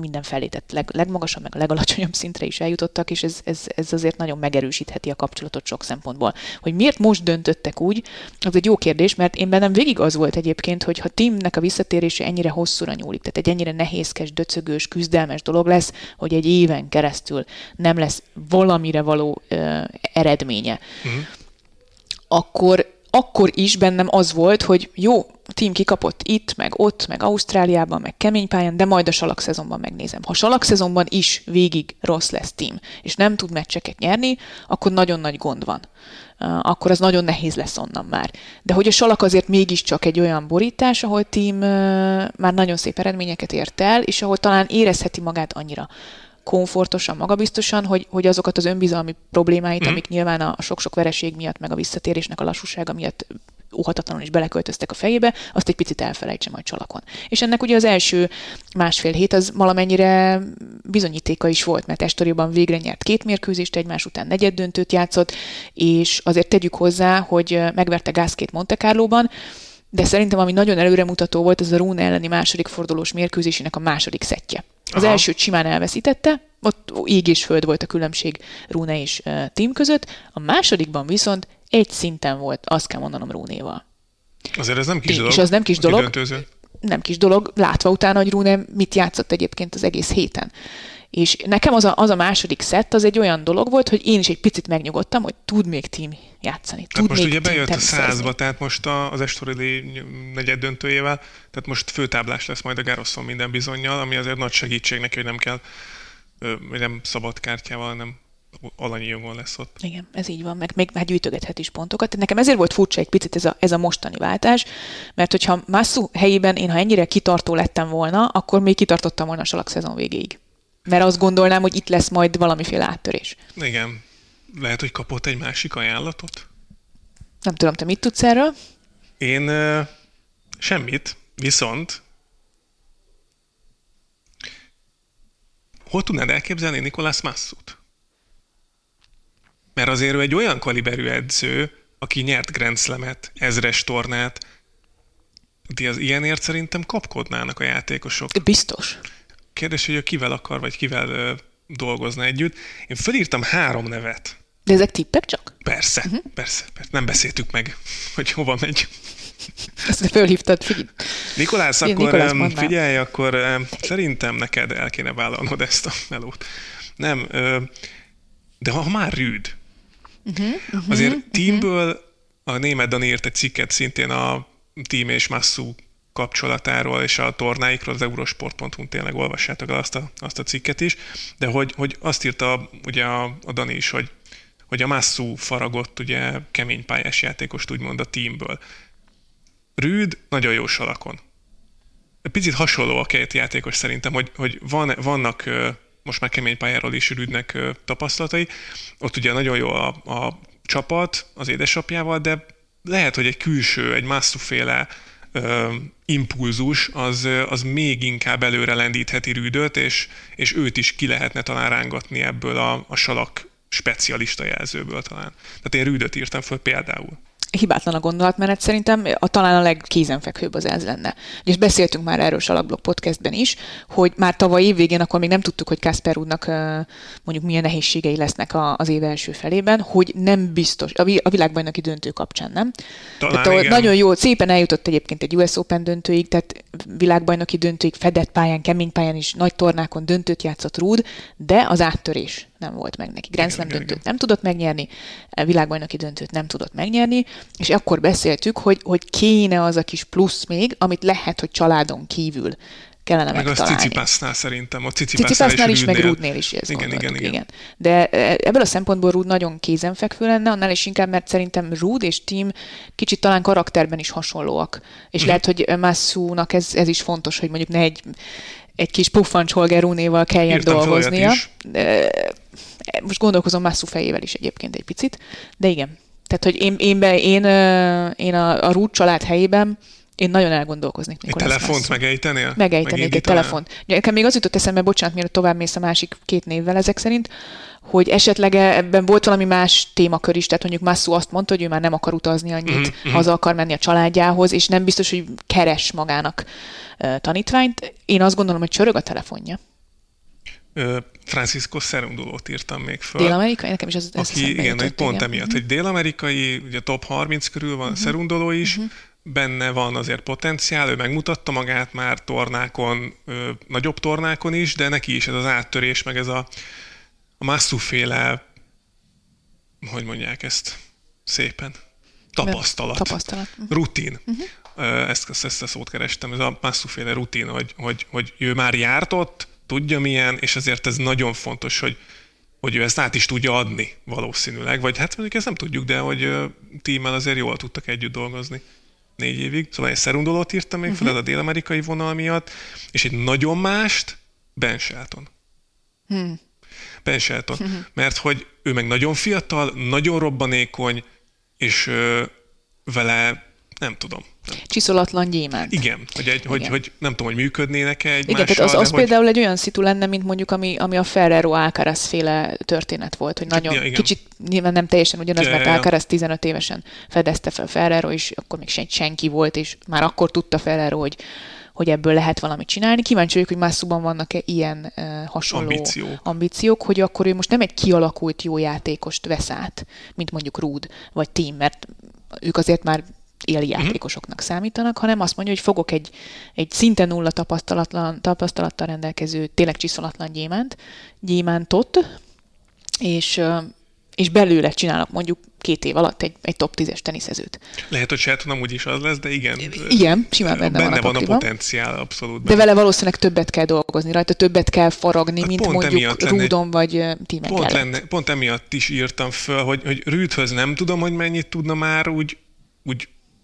mindenfelé, tehát legmagasabb, meg a legalacsonyabb szintre is eljutottak, és ez azért nagyon megerősítheti a kapcsolatot sok szempontból. Hogy miért most döntöttek úgy, az egy jó kérdés, mert én bennem végig az volt egyébként, hogy ha Thiemnek a visszatérése ennyire hosszúra nyúlik, tehát egy ennyire nehézkes, döcögős, küzdelmes dolog lesz, hogy egy éven keresztül nem lesz valamire való eredménye, akkor is bennem az volt, hogy jó, Thiem kikapott itt, meg ott, meg Ausztráliában, meg kemény pályán, de majd a salakszezonban megnézem. Ha salakszezonban is végig rossz lesz Thiem, és nem tud meccseket nyerni, akkor nagyon nagy gond van. Akkor az nagyon nehéz lesz onnan már. De hogy a salak azért mégiscsak egy olyan borítás, ahol Thiem már nagyon szép eredményeket ért el, és ahol talán érezheti magát annyira komfortosan, magabiztosan, hogy azokat az önbizalmi problémáit, amik nyilván a sok-sok vereség miatt, meg a visszatérésnek a lassúsága miatt óhatatlanul is beleköltöztek a fejébe, azt egy picit elfelejtse majd csalakon. És ennek ugye az első 1,5 hét az valamennyire bizonyítéka is volt, mert Estorioban végre nyert 2 mérkőzést, egymás után negyeddöntőt játszott, és azért tegyük hozzá, hogy megverte Gasquet Monte Carloban, de szerintem ami nagyon előremutató volt, az a Rune elleni második fordulós mérkőzésének a második szettje. Az elsőt simán elveszítette, ott ég és föld volt a különbség Rune és Thiem között, a másodikban viszont egy szinten volt, azt kell mondanom, Runéval. Azért ez nem kis dolog. És az nem kis dolog. Kidöntőző. Nem kis dolog, látva utána, hogy Rune mit játszott egyébként az egész héten. És nekem az a második szett az egy olyan dolog volt, hogy én is egy picit megnyugodtam, hogy tud még Thiem játszani. Tud most még ugye bejött a 100-ba, tehát most az estorili negyed döntőjével, tehát most főtáblás lesz majd a Garroson minden bizonnyal, ami azért nagy segítség neki, hogy nem kell, nem szabad kártyával, hanem alanyi jogon lesz ott. Igen, ez így van, meg még már gyűjtögethet is pontokat. Tehát nekem ezért volt furcsa egy picit ez a mostani váltás, mert hogyha Massú helyében én, ha ennyire kitartó lettem volna, akkor még kitartottam volna a salakszezon végéig. Mert azt gondolnám, hogy itt lesz majd valamiféle áttörés. Igen. Lehet, hogy kapott egy másik ajánlatot? Nem tudom, te mit tudsz erről? Én semmit, viszont hol tudnád elképzelni Nicolás Massút? Mert azért ő egy olyan kaliberű edző, aki nyert Grand Slamet, ezres tornát, de az ilyenért szerintem kapkodnának a játékosok. Biztos. Kérdés, hogy kivel akar, vagy kivel dolgozna együtt. Én fölírtam 3 nevet. De ezek tippek csak? Persze, persze. Nem beszéltük meg, hogy hova megy. Ezt fölhívtad, figyelj. Nikolás, akkor figyelj, akkor szerintem neked el kéne vállalnod ezt a melót. Nem, de ha már Rüd. Azért Thiemből a német Dani írt egy cikket szintén a Thiem és Massú kapcsolatáról és a tornáikról, az Eurosport.hu-n tényleg olvassátok el azt a cikket is, de hogy azt írta ugye a Dani is, hogy a Massú faragott ugye kemény pályás játékost úgymond a Thiemből. Ruud nagyon jó salakon. Picit hasonló a két játékos szerintem, hogy vannak most már kemény pályáról is Ruudnek tapasztalatai. Ott ugye nagyon jó a csapat az édesapjával, de lehet, hogy egy külső, egy Massú-féle impulzus, az még inkább előre lendítheti Ruudot, és őt is ki lehetne talán rángatni ebből a salak specialista jelzőből talán. Tehát én Ruudot írtam föl például. Hibátlan a gondolatmenet, szerintem talán a legkézenfekvőbb az ez lenne. És beszéltünk már erről Salakblog podcastben is, hogy már tavaly évvégén akkor még nem tudtuk, hogy Casper Ruudnak mondjuk milyen nehézségei lesznek az év első felében, hogy nem biztos, a világbajnoki döntő kapcsán, nem? Tehát nagyon jó, szépen eljutott egyébként egy US Open döntőig, tehát világbajnoki döntőig, fedett pályán, kemény pályán is, nagy tornákon döntőt játszott Ruud, de az áttörés nem volt meg neki. Grand Slam döntőt nem tudott megnyerni, világbajnoki döntőt nem tudott megnyerni, és akkor beszéltük, hogy kéne az a kis plusz még, amit lehet, hogy családon kívül kellene meg megtalálni. Meg az Tsitsipasnál szerintem, a Tsitsipasnál is, meg Ruudnél is ezt igen. De ebből a szempontból Ruud nagyon kézenfekvő lenne, annál is inkább, mert szerintem Ruud és Thiem kicsit talán karakterben is hasonlóak. És lehet, hogy Massúnak ez is fontos, hogy mondjuk ne egy kis puffancs Holger Runéval kelljen dolgoznia. Most gondolkozom Massú fejével is egyébként egy picit, de igen. Tehát, hogy én a Ruud család helyében én nagyon elgondolkoznék. Egy telefont megejtenél? Megejtenék egy telefont. Nekem még az jutott eszembe, bocsánat, mielőtt továbbmész a másik 2 névvel ezek szerint, hogy esetleg ebben volt valami más témakör is, tehát mondjuk Massú azt mondta, hogy ő már nem akar utazni annyit, haza akar menni a családjához, és nem biztos, hogy keres magának tanítványt. Én azt gondolom, hogy csörög a telefonja. Francisco Cerúndolót írtam még föl. Dél-amerikai? Nekem is az eszembe jutott. Igen, pont emiatt, hogy dél-amerikai, ugye top 30 körül van Cerúndolo is, benne van azért potenciál, ő megmutatta magát már tornákon, nagyobb tornákon is, de neki is ez az áttörés, meg ez a Massú-féle, hogy mondják ezt szépen, tapasztalat. Rutin. Ezt a szót kerestem, ez a Massú-féle rutin, hogy ő már járt ott, tudja milyen, és azért ez nagyon fontos, hogy ő ezt át is tudja adni valószínűleg, vagy hát mondjuk ezt nem tudjuk, de hogy Thiemmel azért jól tudtak együtt dolgozni 4 évig. Szóval egy Cerúndolót írtam még fel, ez a dél-amerikai vonal miatt, és egy nagyon mást, Ben Shelton. Ben Shelton, mert hogy ő meg nagyon fiatal, nagyon robbanékony, és vele nem tudom. Csiszolatlan gyémánt. Igen, hogy nem tudom, hogy működnének-e egymással. Igen, tehát az például egy olyan szitu lenne, mint mondjuk ami a Ferrero Alcaraz féle történet volt, hogy nagyon kicsit, nyilván nem teljesen ugyanaz, mert Alcaraz 15 évesen fedezte fel Ferrero, és akkor még senki volt, és már akkor tudta Ferrero, hogy ebből lehet valamit csinálni. Kíváncsi vagyok, hogy Massúban vannak-e ilyen hasonló ambíciók, hogy akkor ő most nem egy kialakult jó játékost vesz át, mint mondjuk Ruud vagy Thiem, mert ők azért már éli játékosoknak számítanak, hanem azt mondja, hogy fogok egy szinte nulla tapasztalattal rendelkező, tényleg csiszolatlan gyémántot, és belőle csinálok mondjuk 2 év alatt egy top 10-es teniszezőt. Lehet, hogy saját, nem úgy is az lesz, de igen. Igen, simán benne van a potenciál, abszolút. De vele valószínűleg többet kell dolgozni rajta, többet kell faragni, hát mint mondjuk Ruudon vagy Thiemnek pont emiatt is írtam föl, hogy Ruudhöz nem tudom, hogy mennyit tudna már úgy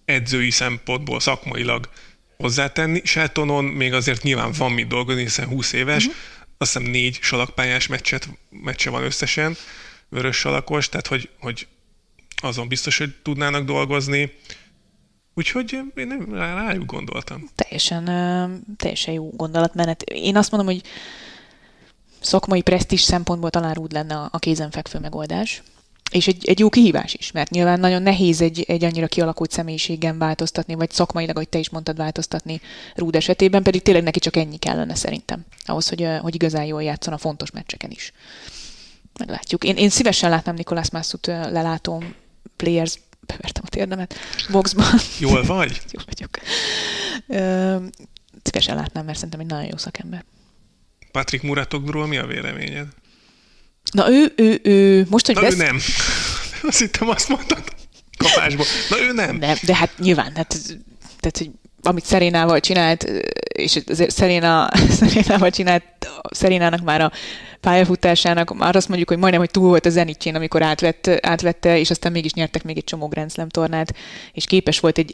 edzői szempontból szakmailag hozzátenni. Sheltonon még azért nyilván van mit dolgozni, hiszen 20 éves, azt hiszem 4 salakpályás meccse van összesen, vörös salakos, tehát hogy azon biztos, hogy tudnának dolgozni. Úgyhogy én nem rájuk gondoltam. Teljesen jó gondolatmenet. Én azt mondom, hogy szakmai presztízs szempontból talán Ruud lenne a kézenfekvő megoldás. És egy jó kihívás is, mert nyilván nagyon nehéz egy annyira kialakult személyiségen változtatni, vagy szakmailag, ahogy te is mondtad, változtatni Ruud esetében, pedig tényleg neki csak ennyi kellene szerintem, ahhoz, hogy igazán jól játszon a fontos meccseken is. Meglátjuk. Én szívesen látnám Nicolás Massút lelátóm players, bevertem a térdemet, boxban. Jól vagy? Jól vagyok. Szívesen látnám, mert szerintem egy nagyon jó szakember. Patrick Mouratoglúról mi a véleményed? Na ő most, hogy ő nem. Azt hittem, azt mondtad kapásból. Na ő nem. Nem, de hát nyilván, tehát hogy amit Serenával csinált, és Serenával csinált, Serenának már a pályafutásának, már azt mondjuk, hogy majdnem, hogy túl volt a zenitjén, amikor átvette, és aztán mégis nyertek még egy csomó Grand Slam tornát, és képes volt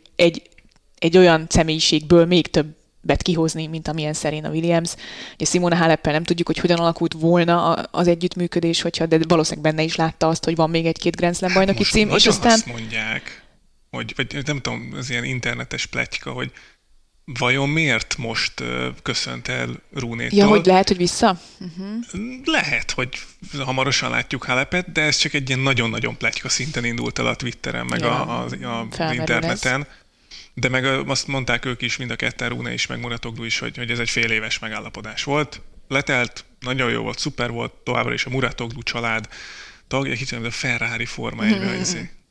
egy olyan személyiségből még többet kihozni, mint amilyen Serena Williams. Ugye Simona Haleppel nem tudjuk, hogy hogyan alakult volna az együttműködés, de valószínűleg benne is látta azt, hogy van még egy-két Grand Slam bajnoki cím, és aztán... Azt mondják, vagy nem tudom, az ilyen internetes pletyka, hogy vajon miért most köszönt el Runétól? Ja, hogy lehet, hogy vissza? Uh-huh. Lehet, hogy hamarosan látjuk Halepet, de ez csak egy ilyen nagyon-nagyon pletyka szinten indult el a Twitteren, meg az interneten. Ez. De meg azt mondták ők is, mind a ketten, Rune is, meg Mouratoglou is, hogy ez egy fél éves megállapodás volt. Letelt, nagyon jó volt, szuper volt, továbbra is a Mouratoglou család tagja, kicsit a Ferrari forma egyben,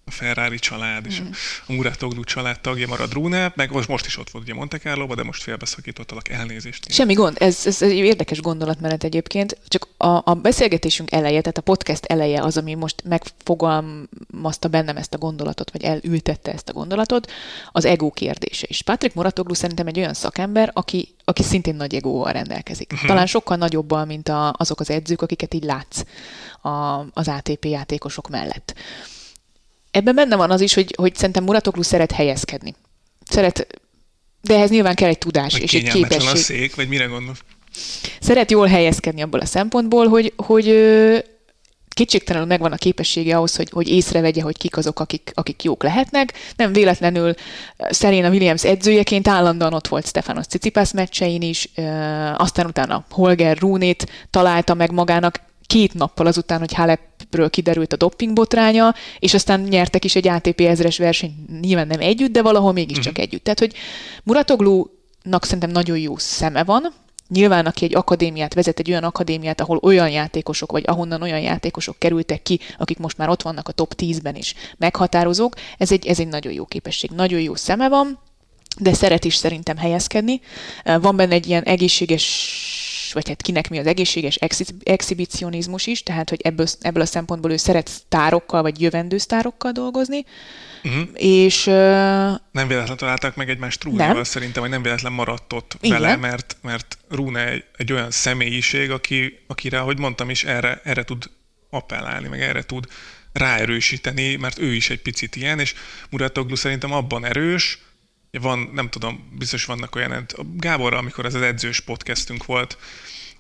a Ferrari család és a Mouratoglou család tagja marad Rune, meg most is ott volt ugye Monte Carloba, de most félbeszakítottalak, elnézést. Semmi gond, ez egy érdekes gondolatmenet egyébként, csak a beszélgetésünk eleje, tehát a podcast eleje az, ami most megfogalmazta bennem ezt a gondolatot, vagy elültette ezt a gondolatot, az ego kérdése is. Patrick Mouratoglou szerintem egy olyan szakember, aki szintén nagy egóval rendelkezik. Talán sokkal nagyobbal, mint azok az edzők, akiket így látsz az ATP játékosok mellett. Ebben benne van az is, hogy szerintem Mouratoglou szeret helyezkedni. De ehhez nyilván kell egy tudás és egy képesség. Kényelmetlen a szék, vagy mire gondolsz? Szeret jól helyezkedni abból a szempontból, hogy kétségtelenül megvan a képessége ahhoz, hogy észrevegye, hogy kik azok, akik jók lehetnek. Nem véletlenül Serena Williams edzőjeként állandóan ott volt Stefanos Tsitsipas meccsein is, aztán utána Holger Runét találta meg magának, 2 nappal azután, hogy Halepről kiderült a dopping botránya, és aztán nyertek is egy ATP 1000-es versenyt, nyilván nem együtt, de valahol mégiscsak együtt. Tehát, hogy Mouratoglúnak szerintem nagyon jó szeme van. Nyilván, aki egy akadémiát vezet, egy olyan akadémiát, ahol olyan játékosok, vagy ahonnan olyan játékosok kerültek ki, akik most már ott vannak a top 10-ben is meghatározók, ez egy nagyon jó képesség. Nagyon jó szeme van, de szeret is szerintem helyezkedni. Van benne egy ilyen kinek mi az egészséges exhibicionizmus is, tehát, hogy ebből a szempontból ő szeret sztárokkal, vagy jövendő sztárokkal dolgozni, és... Nem véletlen találták meg egymást Rune-val szerintem, vagy nem véletlen maradt ott vele, mert Rune egy olyan személyiség, akire, ahogy mondtam is, erre tud appellálni, meg erre tud ráerősíteni, mert ő is egy picit ilyen, és Mouratoglou szerintem abban erős, van, nem tudom, biztos vannak olyan, Gáborra, amikor ez az edzős podcastünk volt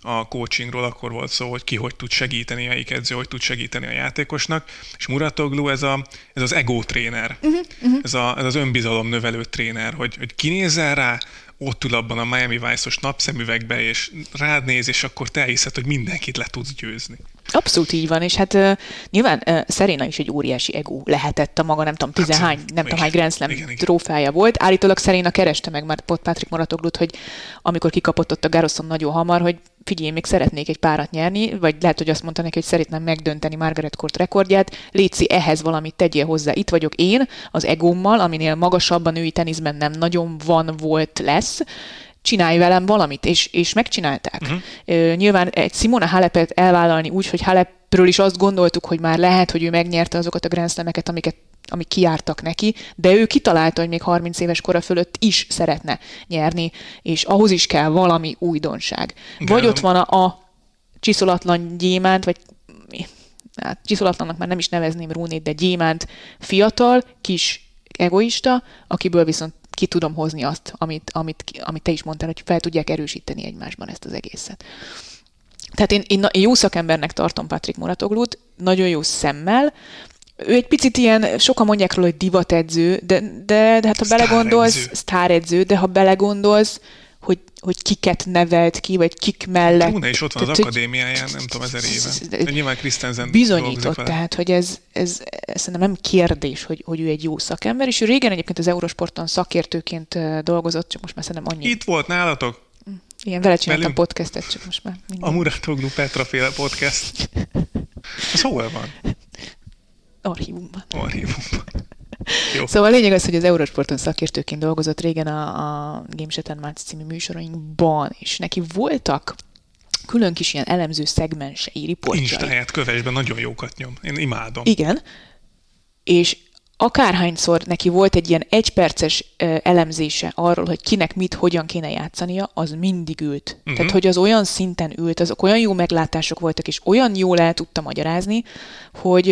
a coachingról, akkor volt szó, hogy ki hogy tud segíteni, melyik edző hogy tud segíteni a játékosnak, és Mouratoglou ez az ego tréner, ez az önbizalom növelő tréner, hogy kinézel rá, ott ül abban a Miami Vice-os napszemüvegbe, és rád néz, és akkor te hiszed, hogy mindenkit le tudsz győzni. Abszolút így van, és hát nyilván Serena is egy óriási ego lehetett a maga, nem tudom, hány Grand Slam trófája volt. Állítólag Serena kereste meg már Patrick Mouratoglút, hogy amikor kikapott ott a Garroson nagyon hamar, hogy figyelj, még szeretnék egy párat nyerni, vagy lehet, hogy azt mondta neki, hogy szeretném megdönteni Margaret Court rekordját, létszi ehhez valamit tegyél hozzá. Itt vagyok én, az egómmal, aminél magasabban női teniszben nem nagyon van, volt, lesz, csinálj velem valamit, és megcsinálták. Nyilván egy Simona Halepet elvállalni úgy, hogy Halepről is azt gondoltuk, hogy már lehet, hogy ő megnyerte azokat a Grand Slameket, amik kijártak neki, de ő kitalálta, hogy még 30 éves kora fölött is szeretne nyerni, és ahhoz is kell valami újdonság. De vagy ott van a csiszolatlan gyémánt, vagy csiszolatlannak már nem is nevezném Runét, de gyémánt fiatal, kis egoista, akiből viszont ki tudom hozni azt, amit te is mondtál, hogy fel tudják erősíteni egymásban ezt az egészet. Tehát én jó szakembernek tartom Patrick Mouratoglút, nagyon jó szemmel. Ő egy picit ilyen, sokan mondják róla, hogy divatedző, de hát ha belegondolsz, sztáredző, de ha belegondolsz, hogy kiket nevelt ki, vagy kik mellett. Rune is ott van az akadémiáján, nem tudom, 1000 éve. Nyilván Christensen bizonyított, tehát, hogy ez szerintem nem kérdés, hogy ő egy jó szakember, és ő régen egyébként az Eurosporton szakértőként dolgozott, csak most már szerintem annyi. Itt volt nálatok? Igen, vele csináltam podcastet, csak most már minden. A Mouratoglou Petra féle podcast. Ez hol van? Archívumban. Jó. Szóval a lényeg az, hogy az Eurosporton szakértőként dolgozott régen a Game Set & Match című műsorainkban, és neki voltak külön kis ilyen elemző szegmensei, riportjai. Instáját kövesben nagyon jókat nyom. Én imádom. Igen. És akárhányszor neki volt egy ilyen egyperces elemzése arról, hogy kinek mit, hogyan kéne játszania, az mindig ült. Uh-huh. Tehát, hogy az olyan szinten ült, azok olyan jó meglátások voltak, és olyan jól el tudta magyarázni, hogy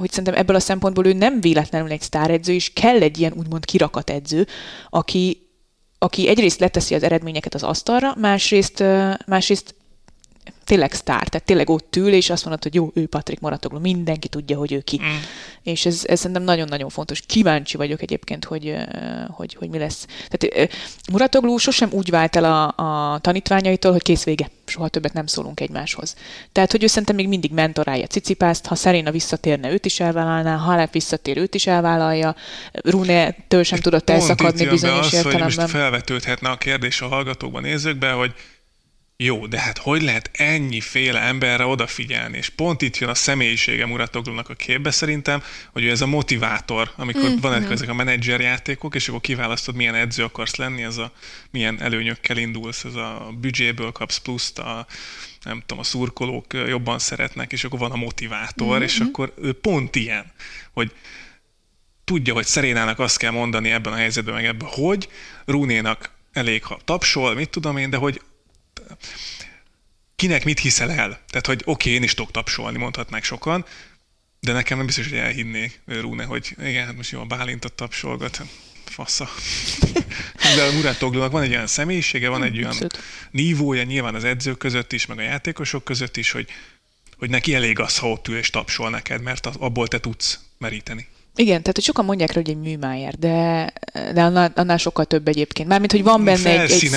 szerintem ebből a szempontból ő nem véletlenül egy sztáredző, és kell egy ilyen úgymond kirakatedző, aki egyrészt leteszi az eredményeket az asztalra, másrészt tényleg sztár, tehát tényleg ott ül, és azt mondod, hogy jó, ő Patrick Mouratoglou, mindenki tudja, hogy ő ki. Mm. És ez szerintem nagyon-nagyon fontos. Kíváncsi vagyok egyébként, hogy mi lesz. Tehát Mouratoglou sosem úgy vált el a tanítványaitól, hogy kész vége, soha többet nem szólunk egymáshoz. Tehát, hogy ő szerintem még mindig mentorálja Tsitsipaszt, ha Serena visszatérne, őt is elvállalná, ha Halep visszatér, őt is elvállalja, Rune-től sem tudott elszakadni bizonyos értelemben. Most felvetődhetne a kérdés a hallgatókban, nézőkben, hogy jó, de hát hogy lehet ennyiféle emberre odafigyelni? És pont itt jön a személyisége Mouratoglúnak a képbe szerintem, hogy ő ez a motivátor, amikor vannak ezek a menedzserjátékok, és akkor kiválasztod, milyen edző akarsz lenni, milyen előnyökkel indulsz, ez a büdzséből kapsz pluszt, nem tudom, a szurkolók jobban szeretnek, és akkor van a motivátor, és akkor ő pont ilyen, hogy tudja, hogy Serenának azt kell mondani ebben a helyzetben, meg ebben, hogy Runénak elég, ha tapsol, mit tudom én, de hogy kinek mit hiszel el? Tehát, hogy oké, én is tudok tapsolni, mondhatnák sokan, de nekem nem biztos, hogy elhinnék, Rune, hogy igen, hát most jó, a Bálintot tapsolgat, fasza. De a Mouratoglúnak van egy olyan személyisége, van egy olyan nívója nyilván az edzők között is, meg a játékosok között is, hogy neki elég az, ha ott ül és tapsol neked, mert abból te tudsz meríteni. Igen, tehát sokan mondják rá, hogy egy műmájer, de annál sokkal több egyébként. Mármint, hogy van benne egy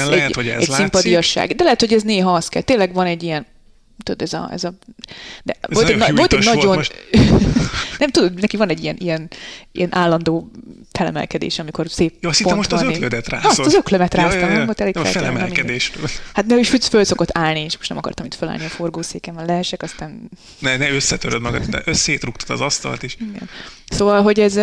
szimpadiasság. De lehet, hogy ez néha az kell. Tényleg van egy ilyen, tudod, ez a de ez volt egy nagyon... Nem tudod, neki van egy ilyen állandó felemelkedés, amikor szép pont van. Jó, azt hittem most az öklödet rászod. Azt az öklömet ráztam. A felemelkedésről. Hát nem is föl szokott állni, és most nem akartam itt fölállni a forgószékemmel, leesek, aztán... Ne összetöröd magad, de összétrugtad az asztalt is. Igen. Szóval, hogy ez...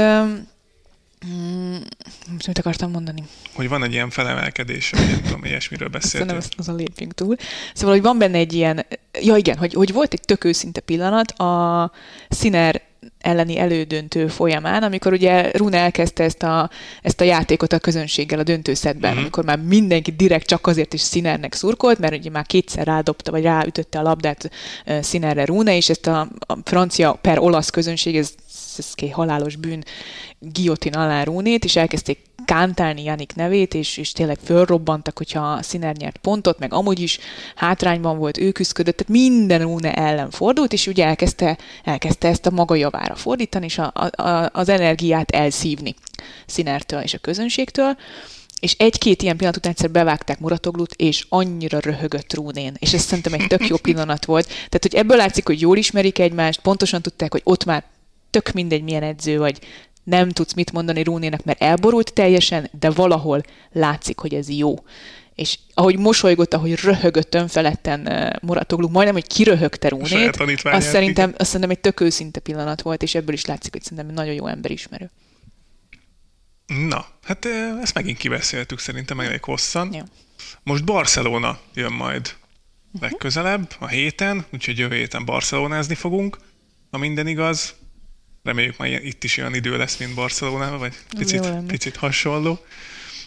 mit akartam mondani? Hogy van egy ilyen felemelkedés, vagy nem tudom, ilyesmiről beszéltél. Szerintem azon lépjünk túl. Szóval, hogy van benne egy ilyen... Ja igen, hogy volt egy tök őszinte pillanat a Sinner elleni elődöntő folyamán, amikor ugye Rune elkezdte ezt a játékot a közönséggel a döntőszetben, amikor már mindenki direkt csak azért is Sinnernek szurkolt, mert ugye már kétszer rádobta, vagy ráütötte a labdát Sinnerre Rune, és ezt a francia per olasz közönség, ez egy halálos bűn, guillotine alá Runét, és elkezdték kántálni Jannik nevét, és tényleg fölrobbantak, hogyha Sinner nyert pontot, meg amúgy is hátrányban volt, ő küzdött, tehát minden Rune ellen fordult, és ugye elkezdte ezt a maga javára fordítani, és az energiát elszívni Sinnertől és a közönségtől, és egy-két ilyen pillanat után egyszer bevágták Mouratoglút, és annyira röhögött Runén. És ez szerintem egy tök jó pillanat volt. Tehát, hogy ebből látszik, hogy jól ismerik egymást, pontosan tudták, hogy ott már tök mindegy, milyen edző vagy, nem tudsz mit mondani Runénak, mert elborult teljesen, de valahol látszik, hogy ez jó. És ahogy mosolygott, ahogy röhögött önfeledten Mouratoglou, majdnem, hogy kiröhögte Runét, azt szerintem egy tök őszinte pillanat volt, és ebből is látszik, hogy szerintem nagyon jó emberismerő. Na, hát ezt megint kibeszéltük szerintem elég hosszan. Ja. Most Barcelona jön majd legközelebb, a héten, úgyhogy jövő héten barcelonázni fogunk, ha minden igaz. Reméljük már itt is olyan idő lesz, mint Barcelonában, vagy picit hasonló.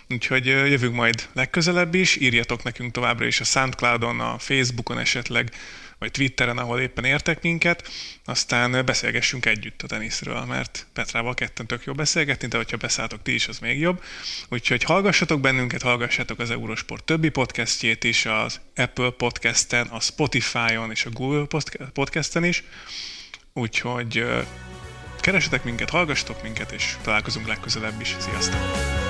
Úgyhogy jövünk majd legközelebb is. Írjatok nekünk továbbra is a SoundCloud-on, a Facebookon esetleg, vagy Twitteren, ahol éppen értek minket, aztán beszélgessünk együtt a teniszről, mert Petrával ketten tök jó beszélgetni, de hogyha beszálltok ti is, az még jobb. Úgyhogy hallgassatok bennünket, hallgassatok az Eurosport többi podcastjét is, az Apple podcasten, a Spotify-on és a Google podcasten is. Úgyhogy keresetek minket, hallgassatok minket, és találkozunk legközelebb is. Sziasztok!